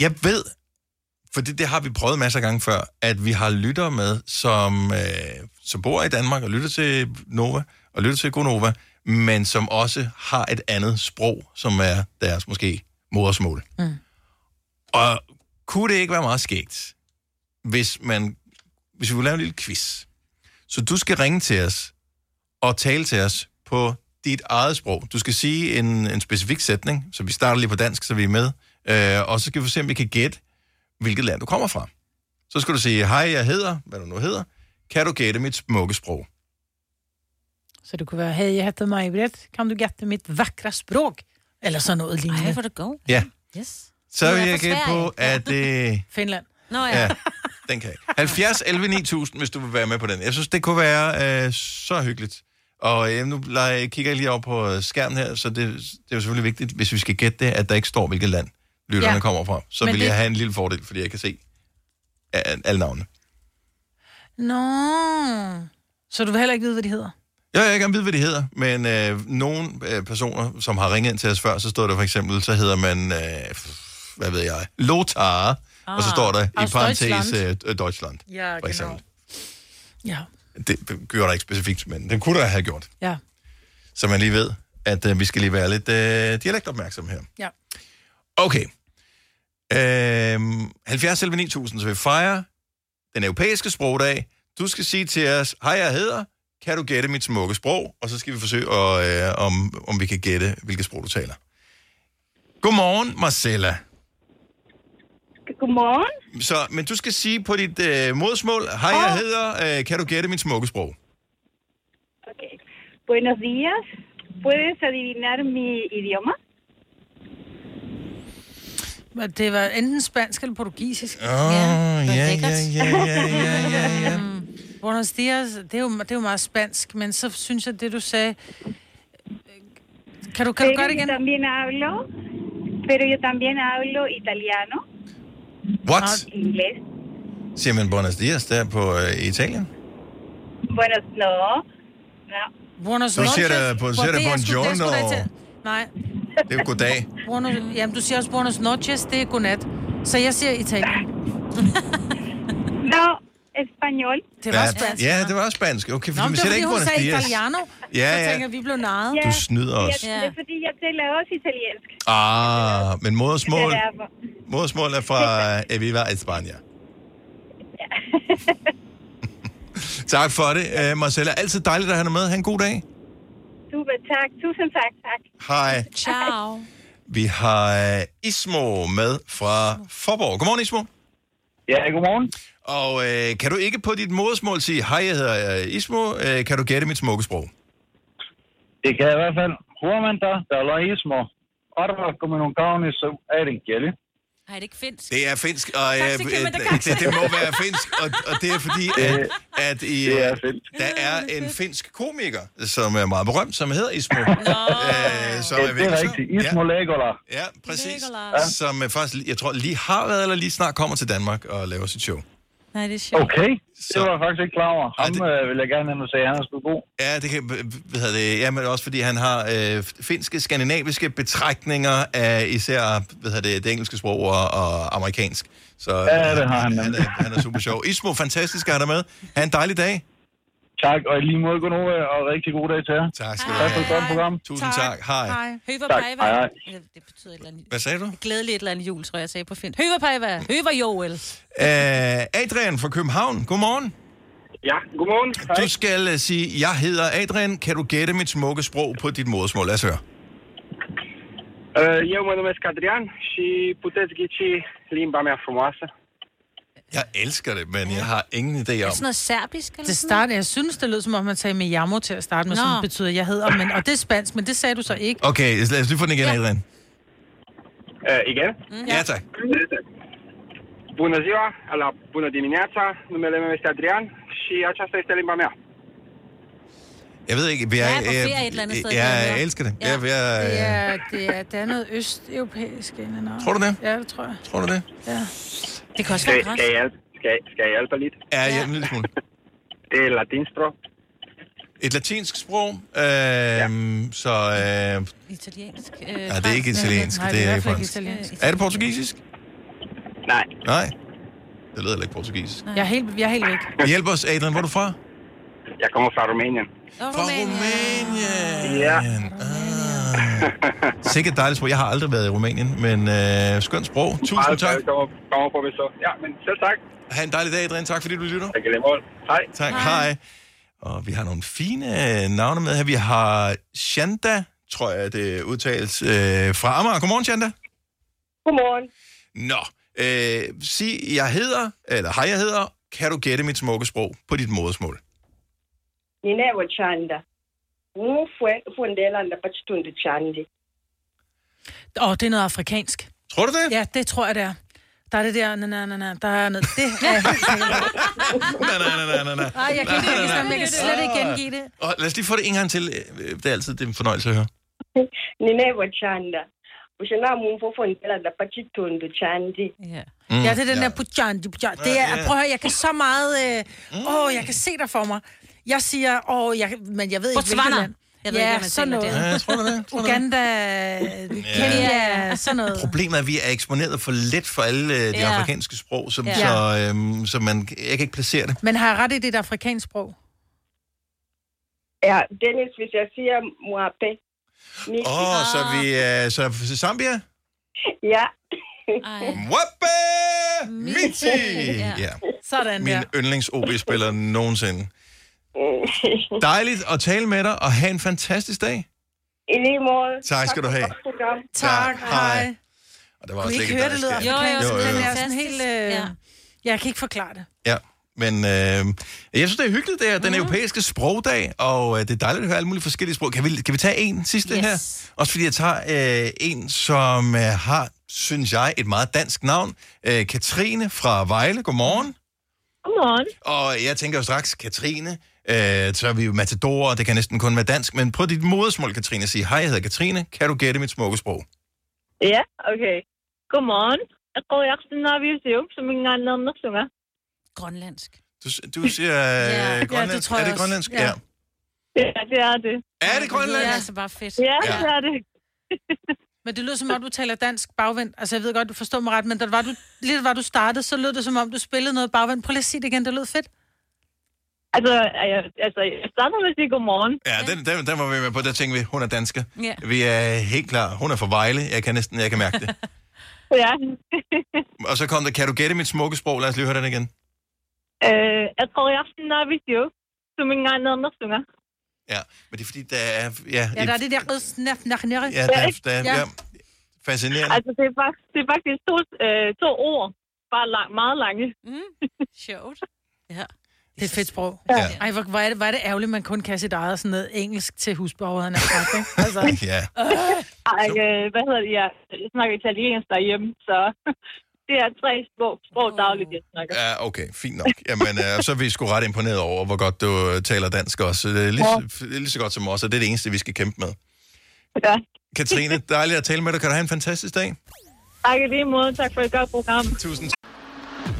Jeg ved... For det har vi prøvet masser af gange før, at vi har lyttere med, som bor i Danmark og lytter til Nova, og lytter til Gonova, men som også har et andet sprog, som er deres måske modersmål. Mm. Og kunne det ikke være meget skægt, hvis vi vil lave en lille quiz? Så du skal ringe til os og tale til os på dit eget sprog. Du skal sige en specifik sætning, så vi starter lige på dansk, så vi er med. Og så skal vi se, om vi kan gætte, hvilket land du kommer fra. Så skal du sige, hej, jeg hedder, hvad du nu hedder. Kan du gætte mit smukke sprog? Så det kunne være, hej, jeg hedder Majbrit. Kan du gætte mit vakre sprog? Eller sådan noget lignende. Ej, hvor det går. Ja. Yes. Så vil jeg gætte på, at det... Finland. Nå ja. Den kan jeg. 70 11 9000, hvis du vil være med på den. Jeg synes, det kunne være så hyggeligt. Og nu kigger jeg lige over på skærmen her, så det er jo selvfølgelig vigtigt, hvis vi skal gætte det, at der ikke står, hvilket land lytterne kommer fra. Så men vil jeg have en lille fordel, fordi jeg kan se alle navnene. Nå. Så du vil heller ikke vide, hvad de hedder? Ja, jeg kan ikke vide, hvad de hedder, men nogle personer, som har ringet ind til os før, så står der for eksempel, så hedder man, hvad ved jeg, Lothar, og så står der i parentes Deutschland, ja, for eksempel. Ja. Det gør der ikke specifikt, men den kunne der have gjort. Ja. Så man lige ved, at vi skal lige være lidt dialektopmærksomme her. Ja. Okay. 70-9000, så vi fejrer den europæiske sprogdag. Du skal sige til os, hej, jeg hedder... Kan du gætte mit smukke sprog? Og så skal vi forsøge, om vi kan gætte, hvilket sprog du taler. Godmorgen, Marcella. Godmorgen. Så, men du skal sige på dit modsmål, hej, jeg hedder, kan du gætte mit smukke sprog? Okay. Buenos días. Puedes adivinar mi idioma? Det var enten spansk eller portugisisk. Ja. Buenos dias, det er jo meget spansk, men så synes jeg, det du sagde... Kan du gøre det igen? Pero yo también hablo italiano. What? Inglés. Siger man buenos dias der på Italien? Buenos no. Buenos no. Du siger der buongiorno. Nej. Det er jo goddag. Jamen, du siger også buenos noches, det er godnat. Så jeg siger Italien. No. Spanjol. Det var spansk. Ja, det var spansk. Okay, fordi nå, vi det var fordi, hun sagde italiano. Ja, ja. Så tænker vi blev narret. Ja, du snyder os. Ja. Det er fordi, jeg taler også italiensk. Men modersmål er fra Eviva i Spanien. Ja. Tak for det, Marcella. Altid dejligt at have dig med. Ha' en god dag. Super, tak. Tusind tak. Hej. Ciao. Vi har Ismo med fra Forborg. Godmorgen, Ismo. Ja, godmorgen. Og kan du ikke på dit modersmål sige, hej, jeg hedder Ismo, kan du gætte mit smukke sprog? Det kan jeg i hvert fald. Hurmanda, der er løg Ismo. Og der går man nogle gavne, så er det en gælde. Nej, det er ikke finsk. Det er finsk, og det må være finsk, og det er fordi, at der er en finsk komiker, som er meget berømt, som hedder Ismo. Det er rigtigt. Ismo Legola. Ja, præcis. Legola. Som faktisk, jeg tror, lige har været eller lige snart kommer til Danmark og laver sit show. Nej, det er sjovt. Okay, det var jeg faktisk ikke klar over. Ham vil jeg gerne have, at sige, at han er sgu god. Ja, det kan men også fordi han har finske, skandinaviske betragtninger af især det engelske sprog og amerikansk. Så, det har han. Han er super sjov. Ismo, fantastisk at have dig med. Ha' en dejlig dag. Tak, og i lige måde god over, og rigtig god dag til jer. Tak skal du have. Tak for et godt program. Tusind tak. Hej. Høber pejvær. Det betyder et eller andet... Hvad sagde du? Glædeligt et eller andet jul, tror jeg, jeg sagde på fint. Høber pejvær. Høber Joel. Adrian fra København. Godmorgen. Ja, godmorgen. Du skal sige, jeg hedder Adrian. Kan du gætte mit smukke sprog på dit modersmål? Lad os høre. Jeg mă numesc Adrian, și puteți ghici limba mea frumoasă. Jeg elsker det, men jeg har ingen idé om... Det er sådan noget serbisk, eller sådan? Jeg synes, det lød som om, man sagde med jamo til at starte med, som betyder, jeg hedder, men, og det er spansk, men det sagde du så ikke. Okay, lad os lige få den igen, Adrian. Igen? Ja, tak. Bună ziua, eller bună dimineața, numele meu este Adrian, și aceasta este limba mea. Jeg ved ikke, jeg elsker det. Ja. Det er noget østeuropæisk eller noget. Tror du det? Ja, det tror jeg. Tror du det? Ja. Det kan også være græs. Skal jeg hjælpe dig lidt? Ja, hjælp en lille smule. Det er et latinsk sprog. Et latinsk sprog? Så... italiensk? Nej, det er ikke italiensk. Nej, det er fransk. Er det portugisisk? Nej. Det lyder ikke portugisisk. Jeg er helt væk. Hjælp os, Adrian. Hvor er du fra? Jeg kommer fra Rumænien. Fra Rumænien? Ja. Sikkert dejligt sprog. Jeg har aldrig været i Rumænien, men skønt sprog. Tusind tak. Kommer på, hvis så. Ja, men selv tak. Ha' en dejlig dag, Adrian. Tak fordi du lytter. Tak. Hej. Tak. Hej. Og vi har nogle fine navne med her. Vi har Shanda, tror jeg, det udtales, fra Amager. Godmorgen, Shanda. Godmorgen. Nå, sig, hej, jeg hedder, kan du gætte mit smukke sprog på dit modersmål? Ninewa Shanda. Nu får en del andre partitunde Shandi. Åh, det er noget afrikansk. Tror du det? Ja, det tror jeg, det er. Der er det der, der er noget. Det er helt nej. Ej, jeg kan ikke sammen, jeg kan slet ikke gengive det. Og lad os lige få det en gang til. Det er altid en fornøjelse at høre. Ninewa Shanda. Ja, det er den der puchandi. Prøv at høre, jeg kan så meget... jeg kan se dig for mig. Jeg siger, men jeg ved ikke, hvilket land. Ja, sådan noget. Ja, jeg tror det. Uganda, Kenya, sådan noget. Problemet er, at vi er eksponeret for lidt for alle de afrikanske sprog, så jeg kan ikke placere det. Men har jeg ret i det afrikanske sprog? Ja, Dennis, hvis jeg siger Mwape. Så Zambia? Ja. Mwape! Miti! Ja. Sådan der. Min yndlings-OB-spiller nogensinde. Dejligt at tale med dig, og have en fantastisk dag. I lige måde. Tak skal du have. Tak, hej. Og der var også ikke høre det lyder. Jo. Den er sådan helt... Jeg kan ikke forklare det. Ja, men jeg synes, det er hyggeligt, det er den europæiske sprogdag, og det er dejligt at høre alle mulige forskellige sprog. Kan vi tage en sidste her? Også fordi jeg tager en, som har, synes jeg, et meget dansk navn. Katrine fra Vejle. Godmorgen. Godmorgen. Og jeg tænker jo straks, Katrine... så er vi jo matadorer, og det kan næsten kun være dansk. Men prøv dit modersmål, Katrine, at sige, hej, jeg hedder Katrine, kan du gætte mit smukke sprog? Ja, okay. Godmorgen. Jeg tror, jeg snakker vi jo som ingen anden nok synger. Grønlandsk. Du siger grønlandsk? Ja, det tror jeg. Er det grønlandsk? Ja. Ja, det er det. Er det grønlandsk? Det er altså bare fedt. Ja, det er det. Men det lød som om, du taler dansk bagvendt. Altså, jeg ved godt, du forstår mig ret, men da du startede, så lød det som om, du spillede noget bagvendt. Prøv lige at sige det igen, det lød fedt. Altså, jeg starter med at sige godmorgen. Ja, den var vi med på. Der tænkte vi, hun er dansker. Yeah. Vi er helt klar. Hun er fra Vejle. Jeg kan mærke det. Ja. Og så kom der, kan du gætte mit smukke sprog? Lad os lige høre den igen. Jeg tror, jeg snakker vist jo. Som ingen andre synger. Ja, men det er fordi, der er... Ja, der er det der rødsnæfnæknære. Ja, der er fascinerende. Altså, det er faktisk to ord. Bare meget lange. Sjovt. Ja. Det er et fedt sprog. Ja. Ej, hvor er det ærgerligt, man kun kan sit eget sådan noget engelsk til husbehoveden. Altså. Ja. Ej, hvad hedder det? Jeg snakker italiensk derhjemme, så det er 3 sprog dagligt, jeg snakker. Ja, okay. Fint nok. Jamen, så er vi sgu ret imponeret over, hvor godt du taler dansk også. Lige så godt som os, og det er det eneste, vi skal kæmpe med. Ja. Katrine, dejligt at tale med dig. Kan du have en fantastisk dag? Tak i lige måde. Tak for et godt program. Tusind tak.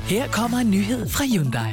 Her kommer en nyhed fra Hyundai.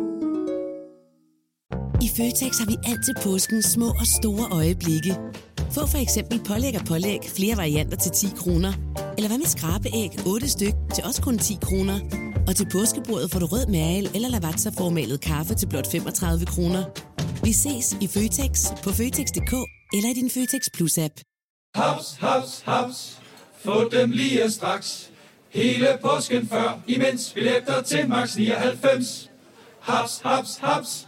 I Føtex har vi altid påskens små og store øjeblikke. Få for eksempel pålæg og pålæg flere varianter til 10 kroner. Eller hvad med skrabeæg 8 styk til også kun 10 kroner. Og til påskebordet får du rød mal eller lavatserformalet kaffe til blot 35 kroner. Vi ses i Føtex på Føtex.dk eller i din Føtex Plus-app. Haps, haps, haps. Få dem lige straks. Hele påsken før, imens billetter til max 99. Haps, haps, haps.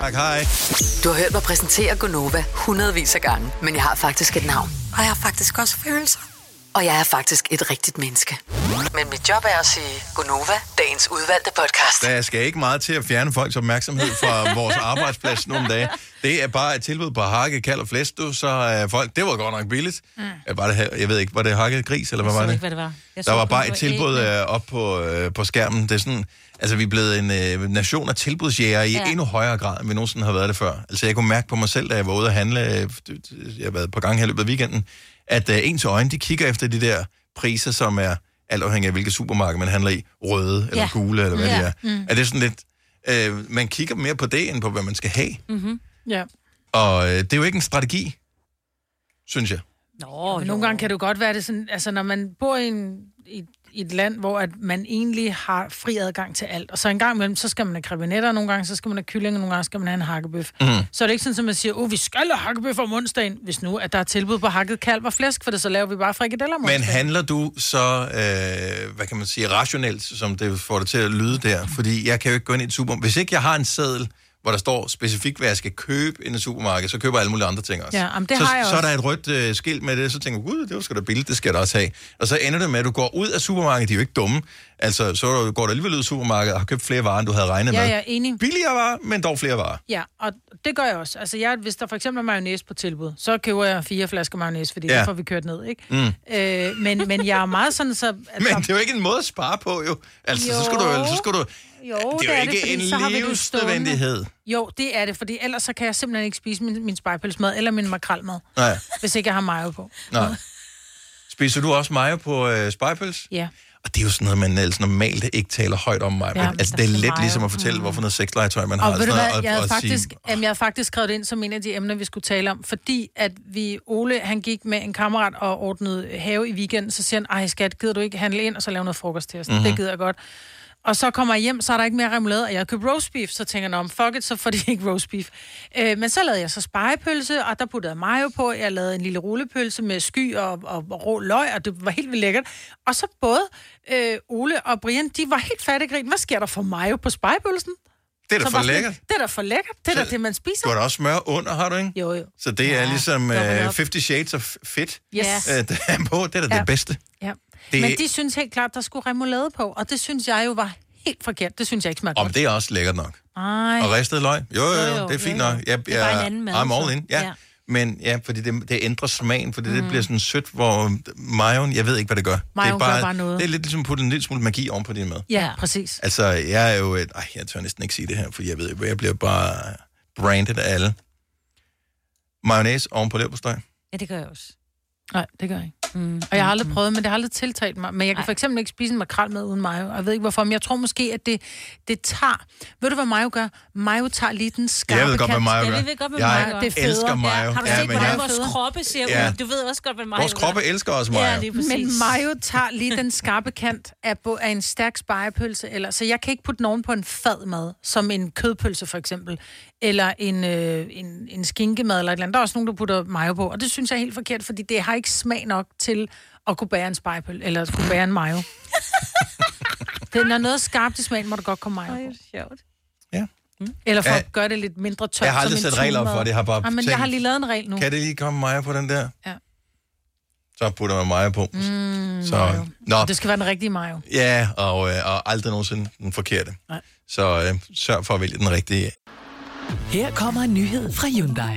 Tak, hej. Du har hørt mig præsentere Gonova hundredvis af gange, men jeg har faktisk et navn. Og jeg har faktisk også følelser. Og jeg er faktisk et rigtigt menneske. Men mit job er at sige Gonova, dagens udvalgte podcast. Der skal ikke meget til at fjerne folks opmærksomhed fra vores arbejdsplads nogle dage. Det er bare et tilbud på hakke, kald og flæsko, så folk... Det var godt nok billigt. Mm. Jeg ved ikke, var det hakket gris, eller hvad var det? Jeg ved ikke, hvad det var. Der var bare et tilbud op på skærmen. Det er sådan... Altså, vi er blevet en nation af tilbudsjæger i endnu højere grad, end vi nogensinde har været det før. Altså, jeg kunne mærke på mig selv, da jeg var ude at handle, jeg har været på gang her løbet af weekenden, at ens øjne, de kigger efter de der priser, som er alt afhængig af, hvilket supermarked man handler i, røde eller gule, eller hvad det er. Mm. Er det sådan lidt... man kigger mere på det, end på, hvad man skal have. Mm-hmm. Yeah. Og det er jo ikke en strategi, synes jeg. Nå, nogle gange kan det jo godt være det sådan... Altså, når man bor i et land, hvor at man egentlig har fri adgang til alt. Og så en gang imellem, så skal man have krebinetter nogle gange, så skal man have kylling, og nogle gange skal man have en hakkebøf. Mm. Så er det ikke sådan, at man siger, vi skal have hakkebøf om onsdagen, hvis nu at der er tilbud på hakket kalv og flæsk, for det så laver vi bare frikadeller om onsdagen. Men handler du så, hvad kan man sige, rationelt, som det får det til at lyde der? Fordi jeg kan jo ikke gå ind i et supermarked. Hvis ikke jeg har en seddel, hvor der står specifikt, hvad jeg skal købe i en supermarked, så køber jeg alle mulige andre ting også. Ja, det har jeg også. Så er der et rødt skilt med det, så tænker jeg, gud, det var sgu da billigt, det skal jeg også have. Og så ender det med, at du går ud af supermarkedet, de er jo ikke dumme, altså så går du alligevel ud af supermarkedet og har købt flere varer, end du havde regnet med. Ja, jeg er enig. Billigere varer, men dog flere varer. Ja, og det gør jeg også. Altså hvis der for eksempel er mayonnaise på tilbud, så køber jeg 4 flasker mayonnaise, fordi det får vi kørt ned, ikke? Mm. Men jeg er meget sådan så... Altså... Men det er jo ikke en måde at spare på, jo. Altså, jo. Så skal du... Jo, det er ikke det, en livsnødvendighed. Jo, det er det, fordi ellers så kan jeg simpelthen ikke spise min spejpølsemad eller min makrelmad, hvis ikke jeg har mayo på. Nej. Spiser du også mayo på spejpøls? Ja. Og det er jo sådan noget, man altså normalt ikke taler højt om mig. Ja, altså, det er let ligesom at fortælle, hvorfor noget sexlegetøj man har. Og ved du hvad, jeg havde faktisk skrevet ind som en af de emner, vi skulle tale om, fordi at Ole, han gik med en kammerat og ordnede have i weekenden, så siger han, ej skat, gider du ikke handle ind og så lave noget frokost til os? Mm-hmm. Det gider jeg godt. Og så kommer jeg hjem, så er der ikke mere remoulade, og jeg køber roast beef, så tænker jeg, fuck it, så får de ikke roast beef. Men så lavede jeg så spegepølse, og der puttede jeg mayo på, jeg lavede en lille rullepølse med sky og rå løg, og det var helt vildt lækkert. Og så både Ole og Brian, de var helt fattigrig. Hvad sker der for mayo på spegepølsen? Det er da for lækkert. Det er da for lækkert. Det er da det, man spiser. Du har da også smør under, har du ikke? Jo. Så det er ligesom 50 Shades of Fit, der er på. Det er da det bedste. Ja. Men de synes helt klart, der skulle remoulade på, og det synes jeg jo var helt forkert. Det synes jeg ikke smager godt. Og det er også lækkert nok. Ej. Og ristet løg. Jo, det er fint nok. Det er bare en anden mad. I'm all in. Ja. Men fordi det ændrer smagen, fordi det bliver sådan sødt, hvor majoen, jeg ved ikke, hvad det gør. Majoen gør bare noget. Det er lidt ligesom at putte en lille smule magi oven på din mad. Ja, præcis. Altså, jeg er jo jeg tør næsten ikke sige det her, for jeg ved ikke, jeg bliver bare branded af alle. Mayonnaise oven på leverpostej. Ja, det gør jeg også. Nej, det gør jeg ikke. Og jeg har aldrig prøvet, men det har aldrig tiltalt mig. Men jeg kan for eksempel ikke spise en makrelmad uden mayo. Og jeg ved ikke hvorfor, men jeg tror måske, at det tager... Ved du, hvad mayo gør? Mayo tager lige den skarpe kant. Jeg ved godt, hvad mayo gør. Jeg elsker mayo. Ja, har du set, hvordan vores kroppe ser ud? Du ved også godt, hvad mayo gør. Vores kroppe elsker også mayo. Ja, det er præcis. Men mayo tager lige den skarpe kant af en stærk spegepølse. Eller, så jeg kan ikke putte nogen på en fad mad, som en kødpølse for eksempel. Eller en skinkemad eller et eller andet. Der er også nogen, der putter mayo på. Og det synes jeg er helt forkert, fordi det har ikke smag nok til at kunne bære en spejpøl, eller at kunne bære en mayo. Det, når noget er skarpt i smagen, må der godt komme mayo på. Det er sjovt. Ja. Eller for at gøre det lidt mindre tørt. Jeg har aldrig sat regler op for det. Jeg har bare tænkt, jeg har lige lavet en regel nu. Kan det lige komme mayo på den der? Ja. Så putter man mayo på. Så, nå. Det skal være den rigtige mayo. Ja, og aldrig nogensinde den forkerte. Nej. Så sørg for at vælge den rigtige. Her kommer en nyhed fra Hyundai.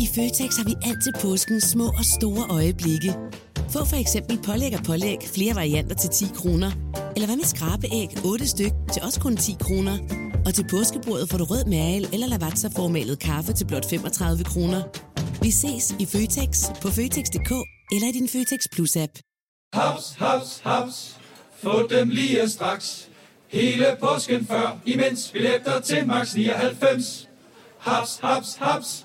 I Føtex har vi altid påsken små og store øjeblikke. Få for eksempel pålæg og pålæg flere varianter til 10 kroner. Eller hvad med skrabeæg 8 styk til også kun 10 kroner. Og til påskebordet får du rød mal eller lavatserformalet kaffe til blot 35 kroner. Vi ses i Føtex på Føtex.dk eller i din Føtex Plus-app. Haps, haps, haps. Få dem lige straks. Hele påsken før, imens billetter til max 99. Haps, haps, haps.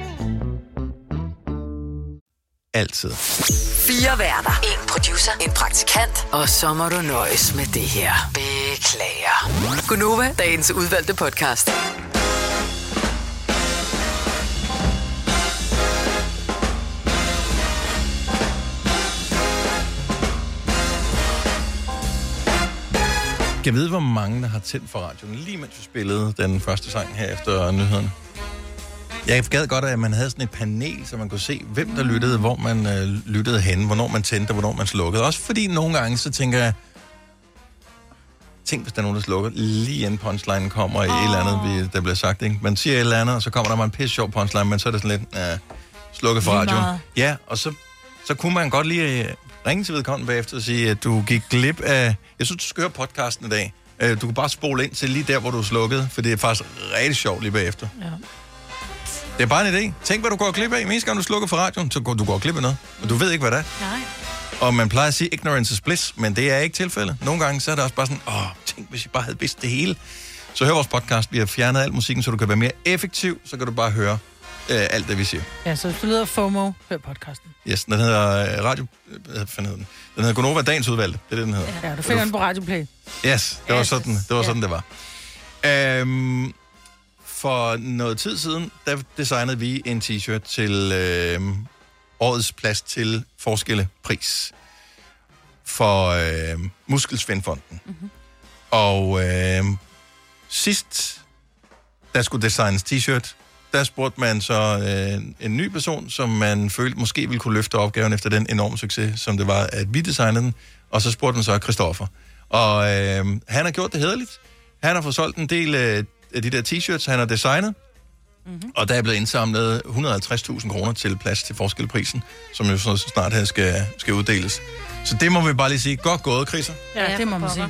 Altid. 4 værter. 1 producer. 1 praktikant. Og så må du nøjes med det her. Beklager. Gunova, dagens udvalgte podcast. Jeg ved, hvor mange, der har tændt for radioen, lige mens vi spillede den første sang her efter nyhederne. Jeg gad godt, at man havde sådan et panel, så man kunne se, hvem der lyttede, hvor man lyttede hen, hvornår man tændte, hvornår man slukkede. Også fordi nogle gange, så tænker jeg, tænk hvis der er nogen, der slukker, lige inden punchline kommer i et eller andet, der bliver sagt, ikke? Man siger et eller andet, og så kommer der bare en pisse sjov punchline, men så er det sådan lidt, slukket for radioen. Ja, og så kunne man godt lige ringe til vedkommende bagefter og sige, at du gik glip af, jeg synes, du skal høre podcasten i dag. Du kan bare spole ind til lige der, hvor du slukkede, for det er faktisk rigtig sjovt lige bagefter. Ja. Det er bare en idé. Tænk, hvad du går glip af. Mest gang du slukker for radioen, så går du glip af noget. Og du ved ikke, hvad det er. Nej. Og man plejer at sige, ignorance is bliss, men det er ikke tilfældet. Nogle gange så er det også bare sådan, tænk, hvis jeg bare havde vidst det hele. Så hør vores podcast. Vi har fjernet al musikken, så du kan være mere effektiv. Så kan du bare høre alt, det vi siger. Ja, så hvis du lyder FOMO, hør podcasten. Yes, den hedder radio... Hvad fanden hed den? Den hedder Gunova Dagens Udvalgte. Det er det, den hedder. Ja, du finder den på Radioplay. Yes, det var sådan, det var. For noget tid siden, der designede vi en t-shirt til årets plads til forskellepris for Muskelsvindfonden. Mm-hmm. Og sidst, der skulle designes t-shirt, der spurgte man så en ny person, som man følte måske ville kunne løfte opgaven efter den enorme succes, som det var, at vi designede den. Og så spurgte man så Christoffer. Og han har gjort det hæderligt. Han har fået solgt en del... de der t-shirts, han har designet, mm-hmm. og der er blevet indsamlet 150.000 kroner til plads til forskelprisen, som jo så snart her skal uddeles. Så det må vi bare lige sige, godt gået, Chriser. Ja, det må man sige.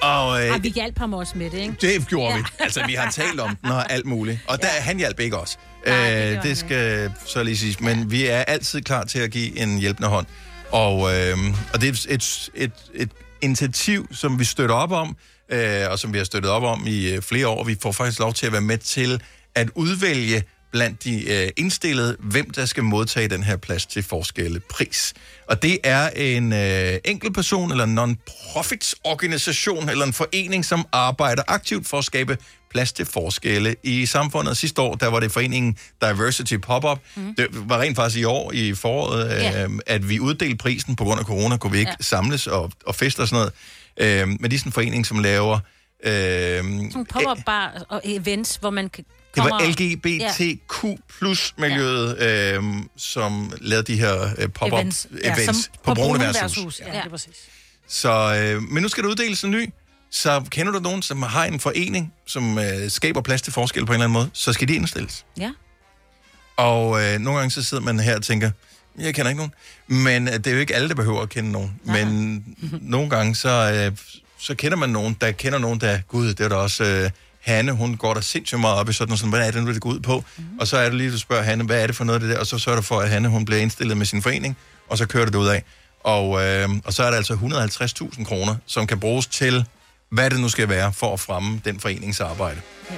Ja. Og vi hjalp ham også med det, ikke? Det gjorde vi. Altså, vi har talt om den og alt muligt. Og der, han hjalp ikke os. Det skal så lige siges. Men vi er altid klar til at give en hjælpende hånd. Og det er et initiativ, som vi støtter op om, og som vi har støttet op om i flere år. Vi får faktisk lov til at være med til at udvælge blandt de indstillede, hvem der skal modtage den her plads til forskellepris. Og det er en enkeltperson eller non-profit organisation eller en forening, som arbejder aktivt for at skabe plads til forskelle i samfundet. Sidste år, der var det foreningen Diversity Pop-Up. Mm. Det var rent faktisk i år i foråret, at vi uddelte prisen. På grund af corona kunne vi ikke samles og feste og sådan noget. Men det er sådan en forening, som laver... Som pop-up bar og events, hvor man kan komme... Det var LGBTQ plus-miljøet, som lavede de her pop-up events på Bruneværshus. Ja, det er præcis. Så, men nu skal der uddeles en ny. Så kender du nogen, som har en forening, som skaber plads til forskel på en eller anden måde, så skal de indstilles. Ja. Og nogle gange så sidder man her og tænker... Jeg kender ikke nogen. Men det er jo ikke alle, der behøver at kende nogen. Nej. Men nogle gange, så kender man nogen, der kender nogen, der... Gud, det er da også... Hanne, hun går der sindssygt meget op i sådan, hvad er det, det går ud på? Mm-hmm. Og så er det lige, du spørger Hanne, hvad er det for noget det der? Og så sørger du for, at Hanne, hun bliver indstillet med sin forening, og så kører du det ud af. Og så er der altså 150.000 kroner, som kan bruges til, hvad det nu skal være, for at fremme den forenings arbejde. Ja.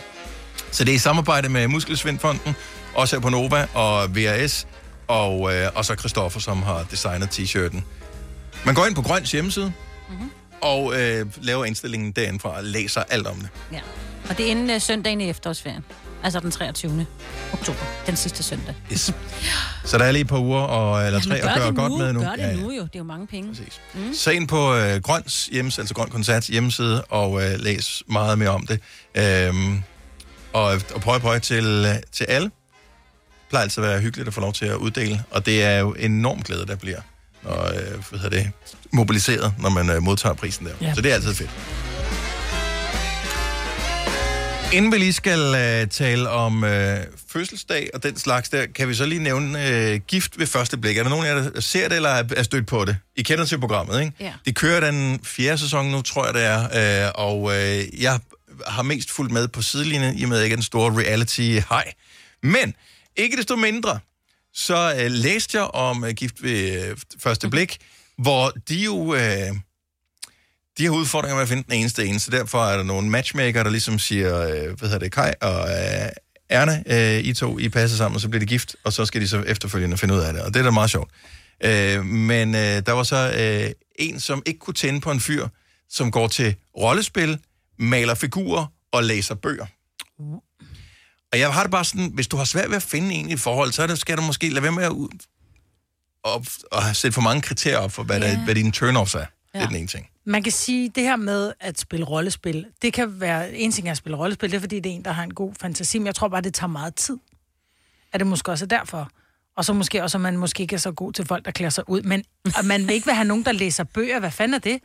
Så det er i samarbejde med Muskelsvindfonden, også her på Nova og VRS, og så Christoffer, som har designet t-shirten. Man går ind på Grøns hjemmeside, mm-hmm. og laver indstillingen derindfra og læser alt om det. Ja, og det er inden søndagen i efterårsferien. Altså den 23. oktober, den sidste søndag. Yes. Så der er lige et par uger, eller 3 at gøre godt med nu. Gør det nu jo, det er jo mange penge. Mm. Så ind på Grøns hjemmeside, altså Grøn Koncerts hjemmeside, og læs meget mere om det. Og prøv til alle. Det plejer altså at være hyggeligt at få lov til at uddele, og det er jo enorm glæde, der bliver og, mobiliseret, når man modtager prisen der. Ja. Så det er altid fedt. Inden vi lige skal tale om fødselsdag og den slags der, kan vi så lige nævne Gift ved første blik. Er der nogen af jer, der ser det eller er stødt på det? I kender til programmet, ikke? Ja. De kører den 4. sæson nu, tror jeg det er. Jeg har mest fulgt med på sidelinjen, i og med at jeg ikke er den store reality-haj. Men ikke desto mindre, så læste jeg om Gift ved første blik, hvor de jo... De har udfordringer med at finde den eneste, så derfor er der nogle matchmaker, der ligesom siger, Kai og Erne, I to, I passer sammen, og så bliver de gift, og så skal de så efterfølgende finde ud af det, og det er da meget sjovt. Men der var så en, som ikke kunne tænde på en fyr, som går til rollespil, maler figurer og læser bøger. Og jeg har det bare sådan, hvis du har svært ved at finde en i et forhold, så skal du måske lade være med at sætte for mange kriterier op for, hvad dine turn-offs er. Ja. Det er den ene ting. Man kan sige, det her med at spille rollespil, det kan være, en ting er at spille rollespil, det er fordi, det er en, der har en god fantasi, men jeg tror bare, det tager meget tid. Er det måske også derfor? Og så måske også, at man måske ikke er så god til folk, der klæder sig ud, men man vil ikke vil have nogen, der læser bøger. Hvad fanden er det?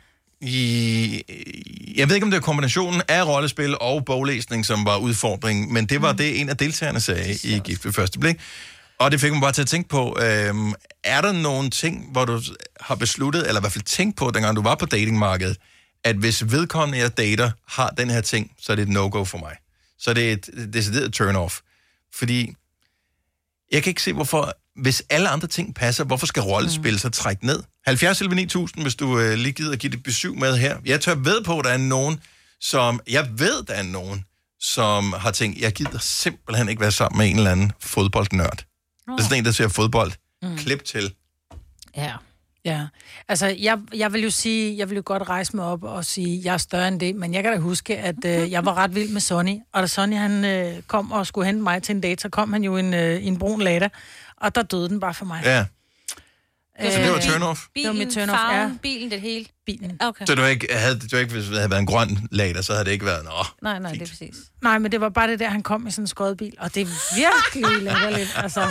Jeg ved ikke, om det er kombinationen af rollespil og boglæsning, som var udfordringen, men det var det, en af deltagerne sagde i Gift ved første blik. Og det fik man bare til at tænke på, er der nogle ting, hvor du har besluttet, eller i hvert fald tænkt på, dengang du var på datingmarkedet, at hvis vedkommende jeg dater har den her ting, så er det et no-go for mig. Så er det et decideret turn-off. Fordi jeg kan ikke se, hvorfor, hvis alle andre ting passer, hvorfor skal rollespil så trække ned? 70-9000, hvis du lige gider at give det besøg med her. Jeg tør ved på, at der er nogen, som... Jeg ved, der er nogen, som har tænkt, jeg gider simpelthen ikke være sammen med en eller anden fodboldnørd. Det er sådan en, der ser fodbold. Klip til. Ja. Altså, jeg vil jo sige, jeg vil jo godt rejse mig op og sige, jeg er større end det, men jeg kan da huske, at jeg var ret vild med Sonny, og da Sonny han kom og skulle hente mig til en date, så kom han jo i en brun Lada, og der døde den bare for mig. Ja. Så det var turn-off? Bilen, det var mit turn-off. Farven, bilen, det hele. Bilen. Okay. Så det var ikke, hvis det havde været en grøn Lada, så havde det ikke været en Nej, fint. Det er præcis. Nej, men det var bare det der, han kom i sådan en skødbil, og det er virkelig latterligt. Altså.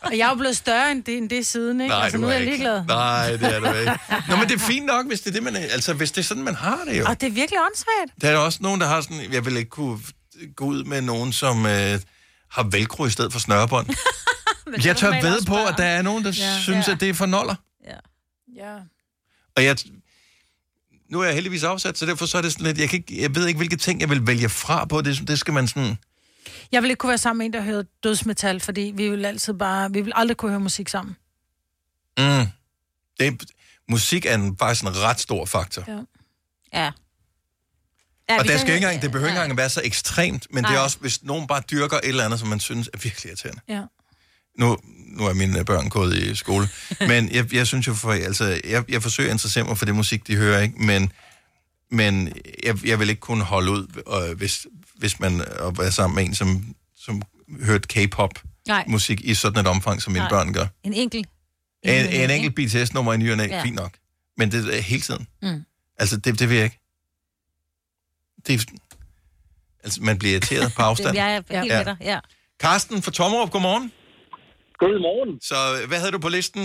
Og jeg er jo blevet større end det siden, ikke? Nej, altså, nu er jeg ligeglad. Nej, det er du ikke. Nå, men det er fint nok, hvis det er det, man... Altså, hvis det er sådan, man har det jo. Og det er virkelig åndssvagt. Der er også nogen, der har sådan... Jeg vil ikke kunne gå ud med nogen, som har velcro i stedet for snørebånd. Jeg tør ved på, at der er nogen, der synes, at det er for noller. Ja. Og nu er jeg heldigvis afsat, så derfor så er det sådan lidt... Jeg ved ikke, hvilke ting jeg vil vælge fra på. Det skal man sådan... Jeg vil ikke kunne være sammen med en, der hører dødsmetal, fordi vi vil aldrig kunne høre musik sammen. Musik er faktisk en ret stor faktor. Ja. Og der skal ikke engang, det behøver ikke engang at være så ekstremt, men det er også, hvis nogen bare dyrker et eller andet, som man synes er virkelig irriterende. Ja. Nu er mine børn gået i skole, men jeg synes jo, jeg forsøger at interessere mig for det musik, de hører, ikke? Men jeg vil ikke kunne holde ud, hvis man er sammen med en, som hørte K-pop-musik i sådan et omfang, som mine børn gør. En enkelt BTS-nummer i ny og næ, fint nok. Men det er hele tiden. Altså, det vil jeg ikke. Altså, man bliver irriteret på afstand. Jeg er helt med dig. Karsten fra Tommerup, godmorgen. Godmorgen. Så hvad havde du på listen,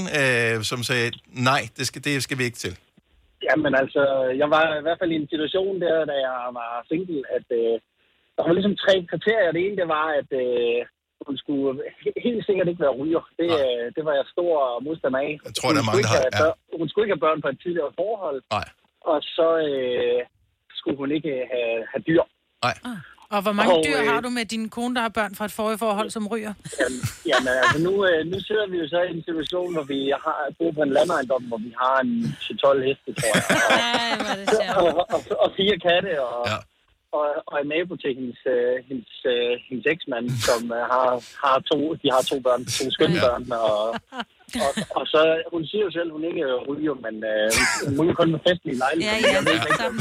som sagde, nej, det skal vi ikke til? Jamen altså, jeg var i hvert fald i en situation der, da jeg var single, at der var ligesom 3 kriterier. Det ene, det var, at hun skulle helt sikkert ikke være ryger. Det var jeg stor modstander af. Jeg tror, der er mange, der har. Hun skulle ikke have børn på et tidligere forhold. Nej. Og så skulle hun ikke have dyr. Nej. Og hvor mange dyr har du med din kone, der har børn fra et forrige forhold, som ryger? Jamen altså, nu sidder vi jo så i en situation, hvor vi har boet på en landejendom, hvor vi har en 12 heste, tror jeg. Og 4 katte, og en nabo til hendes eksmand, som har 2 børn, 2 skønne børn, og så, hun siger jo selv, hun ikke ryger, men hun ryger kun med festlige lejligheder. Jeg ved ikke, om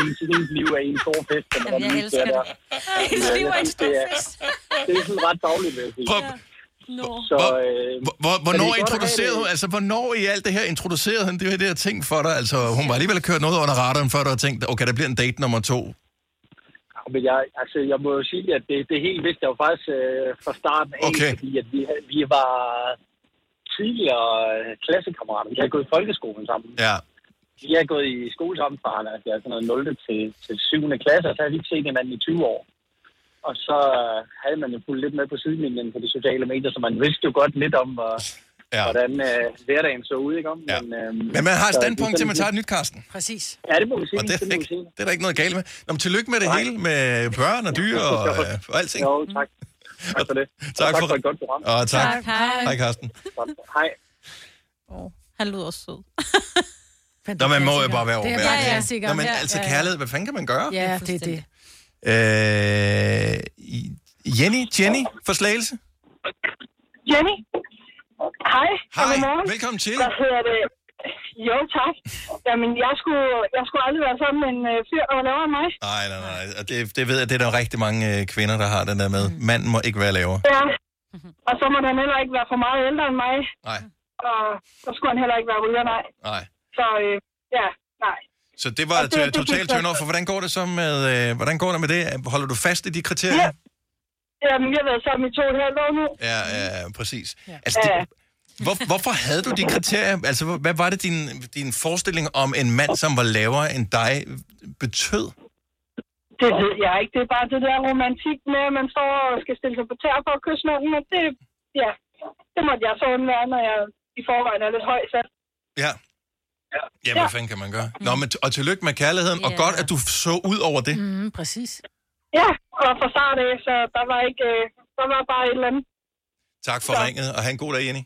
hendes liv er en stor fest. Jamen, jeg elsker det. Hendes liv er en stor fest. Det er sådan ret dagligt, vil jeg sige. Hvornår i alt det her introducerede hun det her ting for dig? Altså, hun var alligevel kørt noget under radaren før, du havde tænkt, okay, der bliver en date nummer 2. Men jeg må jo sige, at det er helt vist, jeg var faktisk fra starten af, fordi at vi var... tidligere klassekammerater. Vi har gået i folkeskolen sammen. Ja. Vi har gået i skole sammen fra, altså sådan noget 0. til 7. klasse, og så har vi ikke set hinanden i 20 år. Og så havde man jo fulgt lidt med på sidelinjen på de sociale medier, så man vidste jo godt lidt om, hvordan hverdagen så ud, ikke om? Ja. Men man har et standpunkt til, at man tager et nyt, Carsten. Præcis. Ja, det må vi sige. Og det er der ikke noget galt med. Nå, men tillykke med det hele, med børn og dyr og alting. Jo, tak. Tak for det. Tak for et godt program. Og tak. Hej, Carsten. Hej. Han lyder også sød. Nå, man må jo bare være overbærende. Det er jeg sikker. Nå, men altså kærlighed, hvad fanden kan man gøre? Ja, det er det. Jenny for Slagelse. Jenny, hej. Hej, velkommen til. Hvad hedder det? Jo, tak. Jamen, jeg skulle aldrig være sådan en fyr, der var lavere end mig. Nej. Det ved jeg, det er der rigtig mange kvinder, der har den der med. Manden må ikke være lavere. Ja, og så må han heller ikke være for meget ældre end mig. Nej. Og så skulle han heller ikke være ryger, nej. Nej. Så, nej. Så det var totalt turn-off, for hvordan går det så med, hvordan går det med det? Holder du fast i de kriterier? Ja. Jamen, vi har været sammen i 2,5 år nu. Ja, præcis. Ja. Altså, hvorfor havde du de kriterier? Altså, hvad var det, din forestilling om en mand, som var lavere end dig, betød? Det ved jeg ikke. Det er bare det der romantik med, at man står og skal stille sig på tær for at kysse nogen. Og det måtte jeg så undvære, når jeg i forvejen er lidt høj selv. Ja. Ja, hvad fanden kan man gøre? Nå, men og tillykke med kærligheden, og godt, at du så ud over det. Mm, præcis. Ja, og for start af, så der var bare et eller andet. Tak for ringet, og have en god dag, Jenny.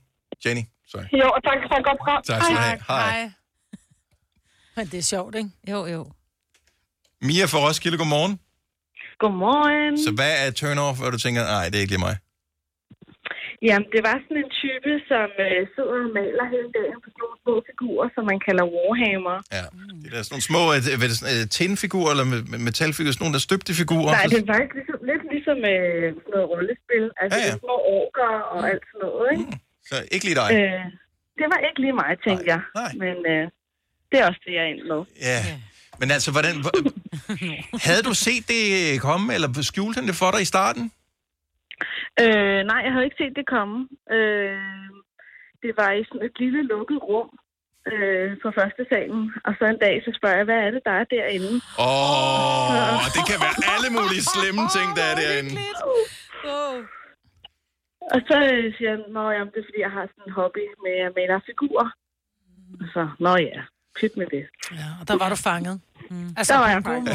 Jenny, sorry. Jo, og tak for et godt program. Tak skal du have. Hej. Men det er sjovt, ikke? Jo. Mia fra Roskilde, godmorgen. Godmorgen. Så hvad er turn-off, hvor du tænker, nej, det er ikke lige mig? Jamen, det var sådan en type, som sidder og maler hele dagen på nogle små figurer, som man kalder warhammer. Ja, det er sådan nogle små tinfigurer eller metalfigurer, sådan nogle der støbte figurer. Nej, det er faktisk lidt ligesom noget rollespil, altså små orker og alt sådan noget, ikke? Mm. Så ikke lige dig? Det var ikke lige mig, tænkte jeg. Nej. Men det er også det, jeg endte med. Ja, men altså, hvordan... havde du set det komme, eller skjulte den det for dig i starten? Nej, jeg havde ikke set det komme. Det var i sådan et lille lukket rum på første salen, og så en dag, så spørger jeg, hvad er det, der er derinde? Og det kan være alle mulige slemme ting, der er derinde. Og så siger jeg, det er fordi, jeg har sådan en hobby med at male figurer. Og så, pyt med det. Ja, og der var du fanget. Mm. Altså, der var jeg fanget.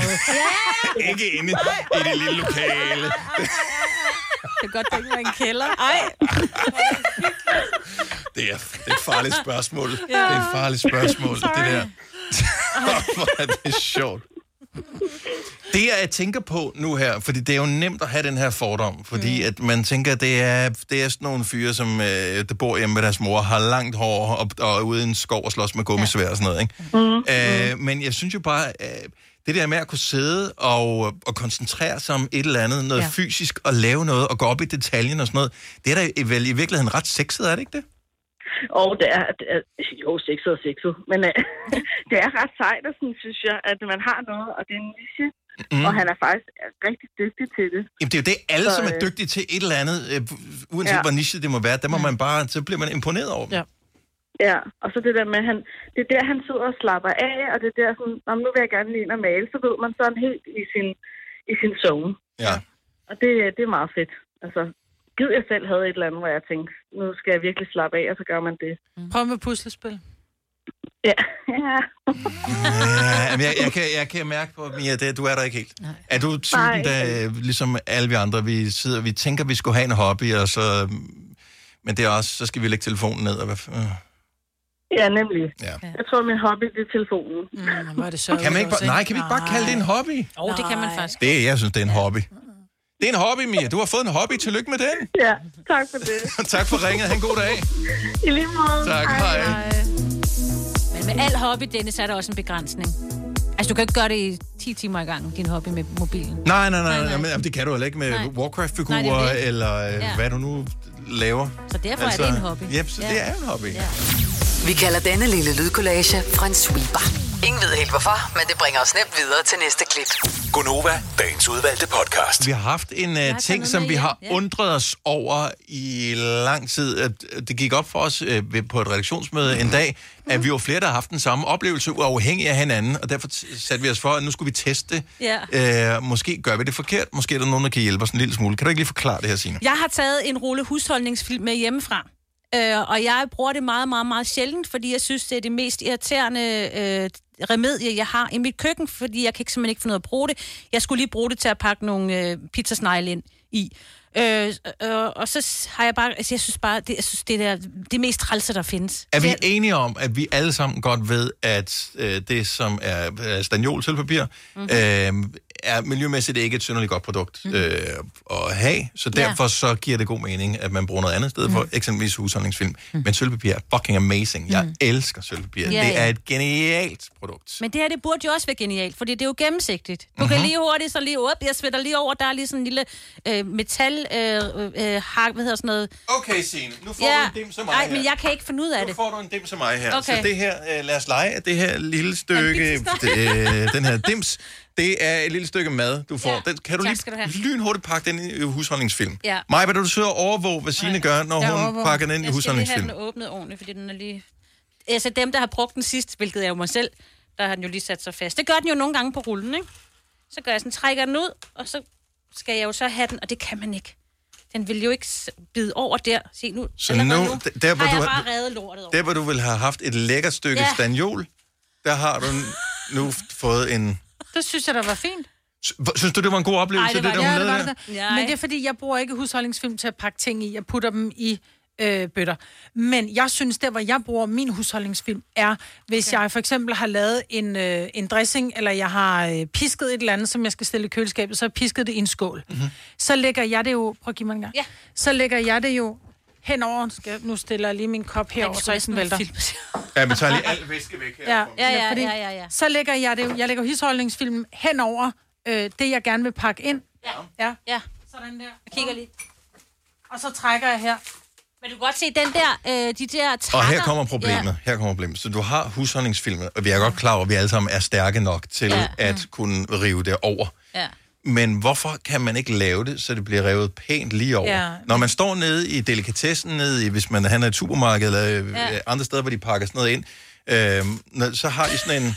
Ikke inde i det lille lokale. Det er godt, det ikke var en kælder. Ej. Det er et farligt spørgsmål. Ja. Det er et farligt spørgsmål, det der. Hvor er det sjovt. Det, jeg tænker på nu her, fordi det er jo nemt at have den her fordom, fordi at man tænker, at det er sådan nogle fyre, som der bor hjemme med deres mor, har langt hår og ude i en skov og slås med gummisvær og sådan noget, ikke? Men jeg synes jo bare... det der med at kunne sidde og koncentrere sig om et eller andet, noget fysisk, og lave noget, og gå op i detaljen og sådan noget, det er da vel i virkeligheden ret sexet, er det ikke det? Det er sexet, men det er ret sejt, og sådan, synes jeg, at man har noget, og det er en niche, og han er faktisk rigtig dygtig til det. Jamen det er jo det, alle som er dygtige til et eller andet, uanset hvor niche det må være, der må man bare, så bliver man imponeret over dem. Ja. Ja, og så det der med, det er der, han sidder og slapper af, og det er der sådan, nu vil jeg gerne lige ind og male, så ved man sådan helt i sin zone. Ja. Og det er meget fedt. Altså, gid jeg selv havde et eller andet, hvor jeg tænkte, nu skal jeg virkelig slappe af, og så gør man det. Prøv med puslespil. Jeg kan mærke på, Mia, du er der ikke helt. Nej. Er du typen, der ligesom alle vi andre, vi tænker, vi skulle have en hobby, og så... Men det er også, så skal vi lægge telefonen ned. Ja, nemlig. Ja. Jeg tror, min hobby, det er telefonen. Kan vi ikke bare kalde det en hobby? Jo, det kan man faktisk. Jeg synes, det er en hobby. Det er en hobby, Mia. Du har fået en hobby. Tillykke med den. Ja, tak for det. Tak for ringet. Ha' en god dag. I lige måde. Tak, hej. Men med al hobby, Dennis, er der også en begrænsning. Altså, du kan ikke gøre det i 10 timer i gang, din hobby med mobilen. Nej. Jamen, det kan du heller ikke med Warcraft-figurer, eller hvad du nu... laver. Så derfor er det en hobby. Yep, så det er en hobby. Ja. Vi kalder denne lille lydkollage for en sweeper. Ingen ved helt hvorfor, men det bringer os nemt videre til næste klip. Gunova, dagens udvalgte podcast. Vi har haft en ting, som vi har undret os over i lang tid. Det gik op for os på et redaktionsmøde en dag, at vi var flere, der har haft den samme oplevelse, uafhængig af hinanden, og derfor satte vi os for, at nu skulle vi teste. Yeah. Måske gør vi det forkert. Måske er der nogen, der kan hjælpe os en lille smule. Kan du ikke lige forklare det her, Signe? Jeg har taget en rulle husholdningsfilm med hjemmefra. Og jeg bruger det meget, meget, meget sjældent, fordi jeg synes, det er det mest irriterende remedie, jeg har i mit køkken, fordi jeg kan simpelthen ikke finde ud af at bruge det. Jeg skulle lige bruge det til at pakke nogle pizzasnegle ind i. Og så har jeg bare... Altså, jeg synes, det er det mest trælse, der findes. Er vi enige om, at vi alle sammen godt ved, at det, som er stagnol-sølvpapir, er miljømæssigt ikke et synderligt godt produkt at have, så derfor så giver det god mening, at man bruger noget andet sted for, eksempelvis husholdningsfilm. Men sølvpapir er fucking amazing. Jeg elsker sølvpapir. Yeah, det er et genialt produkt. Men det her, det burde jo også være genialt, fordi det er jo gennemsigtigt. Du kan lige hurtigt så lige op, jeg svætter lige over, der er lige sådan en lille metal, hak, hvad hedder sådan noget. Okay, Signe, nu får du en dim som mig. Nej, men jeg kan ikke finde ud af det. Nu får du en dim som mig her. Okay. Så det her, lad os lege, at det her lille stykke, den her dims, det er et lille stykke mad, du får. Den, kan du lige lynhurtigt pakke den i husholdningsfilm? Ja. Maja, vil du søge at overvåge, hvad Signe gør, når hun pakker den ind i husholdningsfilm? Jeg skal lige have den åbnet ordentligt, fordi den er lige... Altså dem, der har brugt den sidst, hvilket er jo mig selv, der har den jo lige sat sig fast. Det gør den jo nogle gange på rullen, ikke? Så gør jeg sådan, trækker den ud, og så skal jeg jo så have den, og det kan man ikke. Den vil jo ikke bide over der. Se nu, så nu der, hvor har jeg bare reddet lortet over. Der, hvor du ville have haft et lækkert stykke stagnol, der har du nu fået en... Det synes jeg, der var fint. Synes du, det var en god oplevelse, det der? Men det er, fordi jeg bruger ikke husholdningsfilm til at pakke ting i. Jeg putter dem i bøtter. Men jeg synes, der hvor jeg bruger min husholdningsfilm, er, hvis jeg for eksempel har lavet en dressing, eller jeg har pisket et eller andet, som jeg skal stille i køleskabet, så har jeg pisket det i en skål. Så lægger jeg det jo... Prøv at give mig en gang. Så lægger jeg det jo henover. Nu stiller jeg lige min kop herover, så jeg sådan vælter. Ja, men tager lige alt væske væk her. Ja. Så lægger jeg det jo... Jeg lægger husholdningsfilmen henover det, jeg gerne vil pakke ind. Ja. Sådan der. Jeg kigger lige. Og så trækker jeg her. Men du kan godt se den der, de der trækker. Og her kommer problemet. Så du har husholdningsfilmet, og vi er godt klar over, at vi alle sammen er stærke nok til at kunne rive det over. Ja. Men hvorfor kan man ikke lave det, så det bliver revet pænt lige over? Ja. Når man står nede i delikatessen, hvis man handler i et supermarked, eller andre steder, hvor de pakker sådan noget ind, så har de sådan en...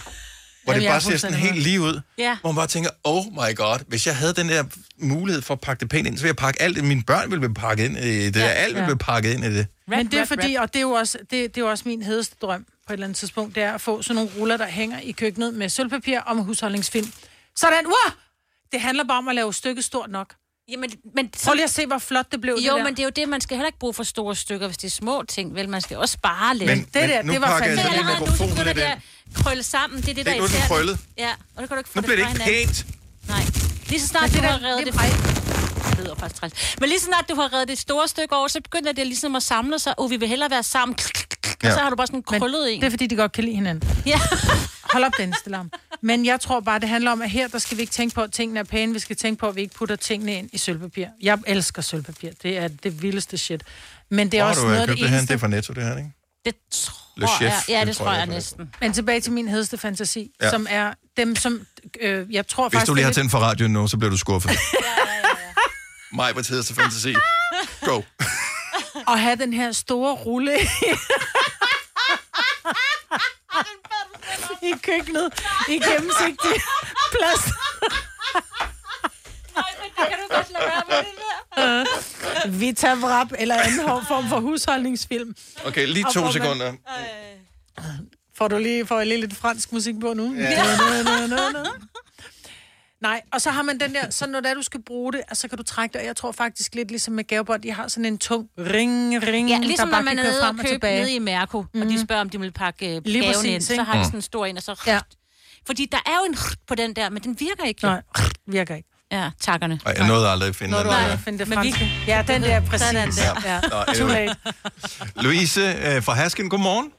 Hvor det bare ser sådan helt lige ud. Ja. Hvor man bare tænker, oh my god, hvis jeg havde den der mulighed for at pakke det pænt ind, så ville jeg pakke alt. Mine børn ville blive pakket ind i det. Alt ville blive pakket ind i det. Men det er fordi, og det er jo også, det er jo også min hedeste drøm på et eller andet tidspunkt, det er at få sådan nogle ruller, der hænger i køkkenet med sølvpapir og med husholdningsfilm. Sådan, det handler bare om at lave stykket stort nok. Jamen, men prøv lige at se, hvor flot det blev. Men det er jo det, man skal heller ikke bruge for store stykker, hvis det er små ting, vel? Man skal også spare lidt. Men det var fandme. Nu pakker jeg så lige mikrofonen krølle sammen, det er det, der er især. Det er nu, du nu bliver det ikke pænt. Nej. Lige så snart du har reddet det... Det lyder faktisk træls. Men lige så snart du har reddet det store stykke over, så begynder det ligesom at samle sig. Vi vil hellere være sammen. Og så har du bare sådan krøllet en. Det er, fordi de godt kan lide hinanden. Ja. Hold op, den stille arm. Men jeg tror bare, det handler om, at her, der skal vi ikke tænke på, at tingene er pæne. Vi skal tænke på, at vi ikke putter tingene ind i sølvpapir. Jeg elsker sølvpapir. Det er det vildeste shit. Men det er også noget af det eneste... Det er fra Netto, det her, ikke? Det tror jeg. Ja, det tror jeg næsten. Men tilbage til min hedeste fantasi, som er dem, som... jeg tror hvis faktisk, du lige har tændt for radioen nu, så bliver du skuffet. Mig på hedeste fantasi. Go. Og have den her store rulle i køkkenet, i gennemsigtig plads. Nej, men det kan du godt lade være med det der. Vi tager vrap eller anden form for husholdningsfilm. Okay, lige 2 sekunder. Får jeg lige lidt fransk musik på nu? Ja. Nej, og så har man den der, så når du skal bruge det, så kan du trække det, og jeg tror faktisk lidt ligesom med gavebånd, de har sådan en tung ring, ja, ligesom der bare kan køre frem og tilbage. Nede i Merco, og de spørger, om de vil pakke gaven ind, så har de sådan en stor en, og så... Ja. Fordi der er jo en på den der, men den virker ikke. Nej, virker ikke. Ja, takkerne. Ej, jeg nåede aldrig at finde den. Ja, den der, præcis. Ja. Too late. Louise fra Hasken, godmorgen.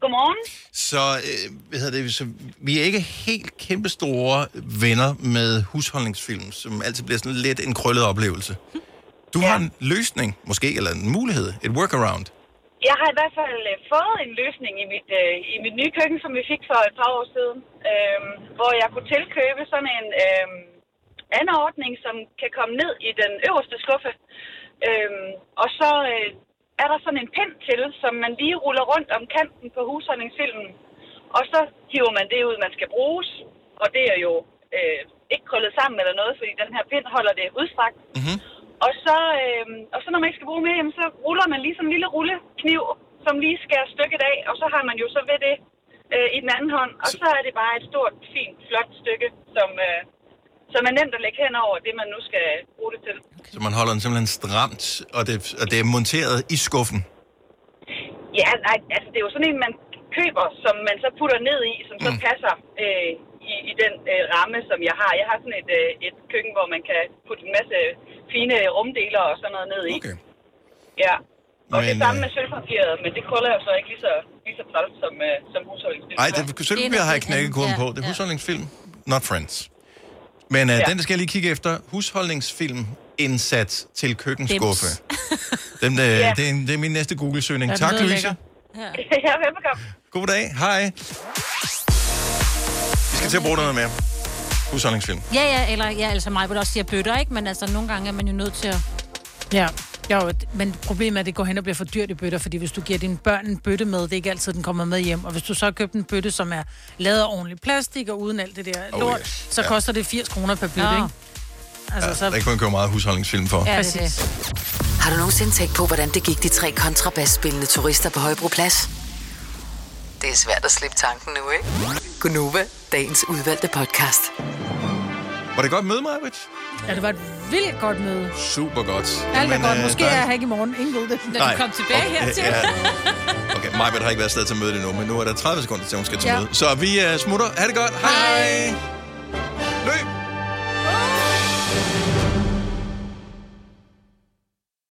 Godmorgen. Så vi er ikke helt kæmpe store venner med husholdningsfilm, som altid bliver sådan lidt en krøllet oplevelse. Du har en løsning, måske, eller en mulighed, et workaround. Jeg har i hvert fald fået en løsning i mit nye køkken, som vi fik for et par år siden, hvor jeg kunne tilkøbe sådan en anordning, som kan komme ned i den øverste skuffe. Og så er der sådan en pind til, som man lige ruller rundt om kanten på husholdningsfilmen, og så hiver man det ud, man skal bruges, og det er jo ikke krøllet sammen eller noget, fordi den her pind holder det udstrakt. Mm-hmm. Og så når man ikke skal bruge mere, jamen, så ruller man lige sådan en lille rullekniv, som lige skærer stykket af, og så har man jo så ved det i den anden hånd. Og så er det bare et stort, fint, flot stykke, som er nemt at lægge hen over det, man nu skal bruge det til. Okay. Så man holder den simpelthen stramt, og det er monteret i skuffen? Ja, nej, altså det er jo sådan en, man køber, som man så putter ned i, som så passer i den ramme, som jeg har. Jeg har sådan et køkken, hvor man kan putte en masse fine rumdeler og sådan noget ned i. Okay. Ja. Og det samme med sølvpapiret, men det krøller jo så ikke lige så trælt som husholdningsfilm. Nej, sølvpapir har jeg knækkekoden på. Det er husholdningsfilm, not friends. Men den, der skal jeg lige kigge efter, husholdningsfilm indsat til køkkenskuffe. Det er min næste Google-søgning. Tak, Louise. Ja, velbekomme. God dag. Hej. Vi skal til at bruge noget mere. Husholdningsfilm. Ja, eller altså mig vil også sige bøtter, ikke? Men altså, nogle gange er man jo nødt til at... Ja, jo, men problemet er, at det går hen og bliver for dyrt i bøtter, fordi hvis du giver dine børn en bøtte med, det er ikke altid, den kommer med hjem. Og hvis du så køber en bøtte, som er lavet af ordentlig plastik og uden alt det der lort, så koster det 80 kroner per bøtte, ikke? Altså, ja, så... der kan man købe meget husholdningsfilm for. Ja, det er det. Har du nogensinde tænkt på, hvordan det gik de 3 kontrabasspillende turister på Højbroplads? Det er svært at slippe tanken nu, ikke? Gunova, dagens udvalgte podcast. Var det godt møde, Marvitt? Ja, det var et vildt godt møde. Super godt. Alt er godt. Måske er jeg ikke i morgen. Ingen ved det. Når du kom tilbage hertil. Ja. Okay, Marvitt har ikke været afsted til møde endnu, men nu er der 30 sekunder til, hun skal til møde. Så vi smutter. Ha' det godt. Hej.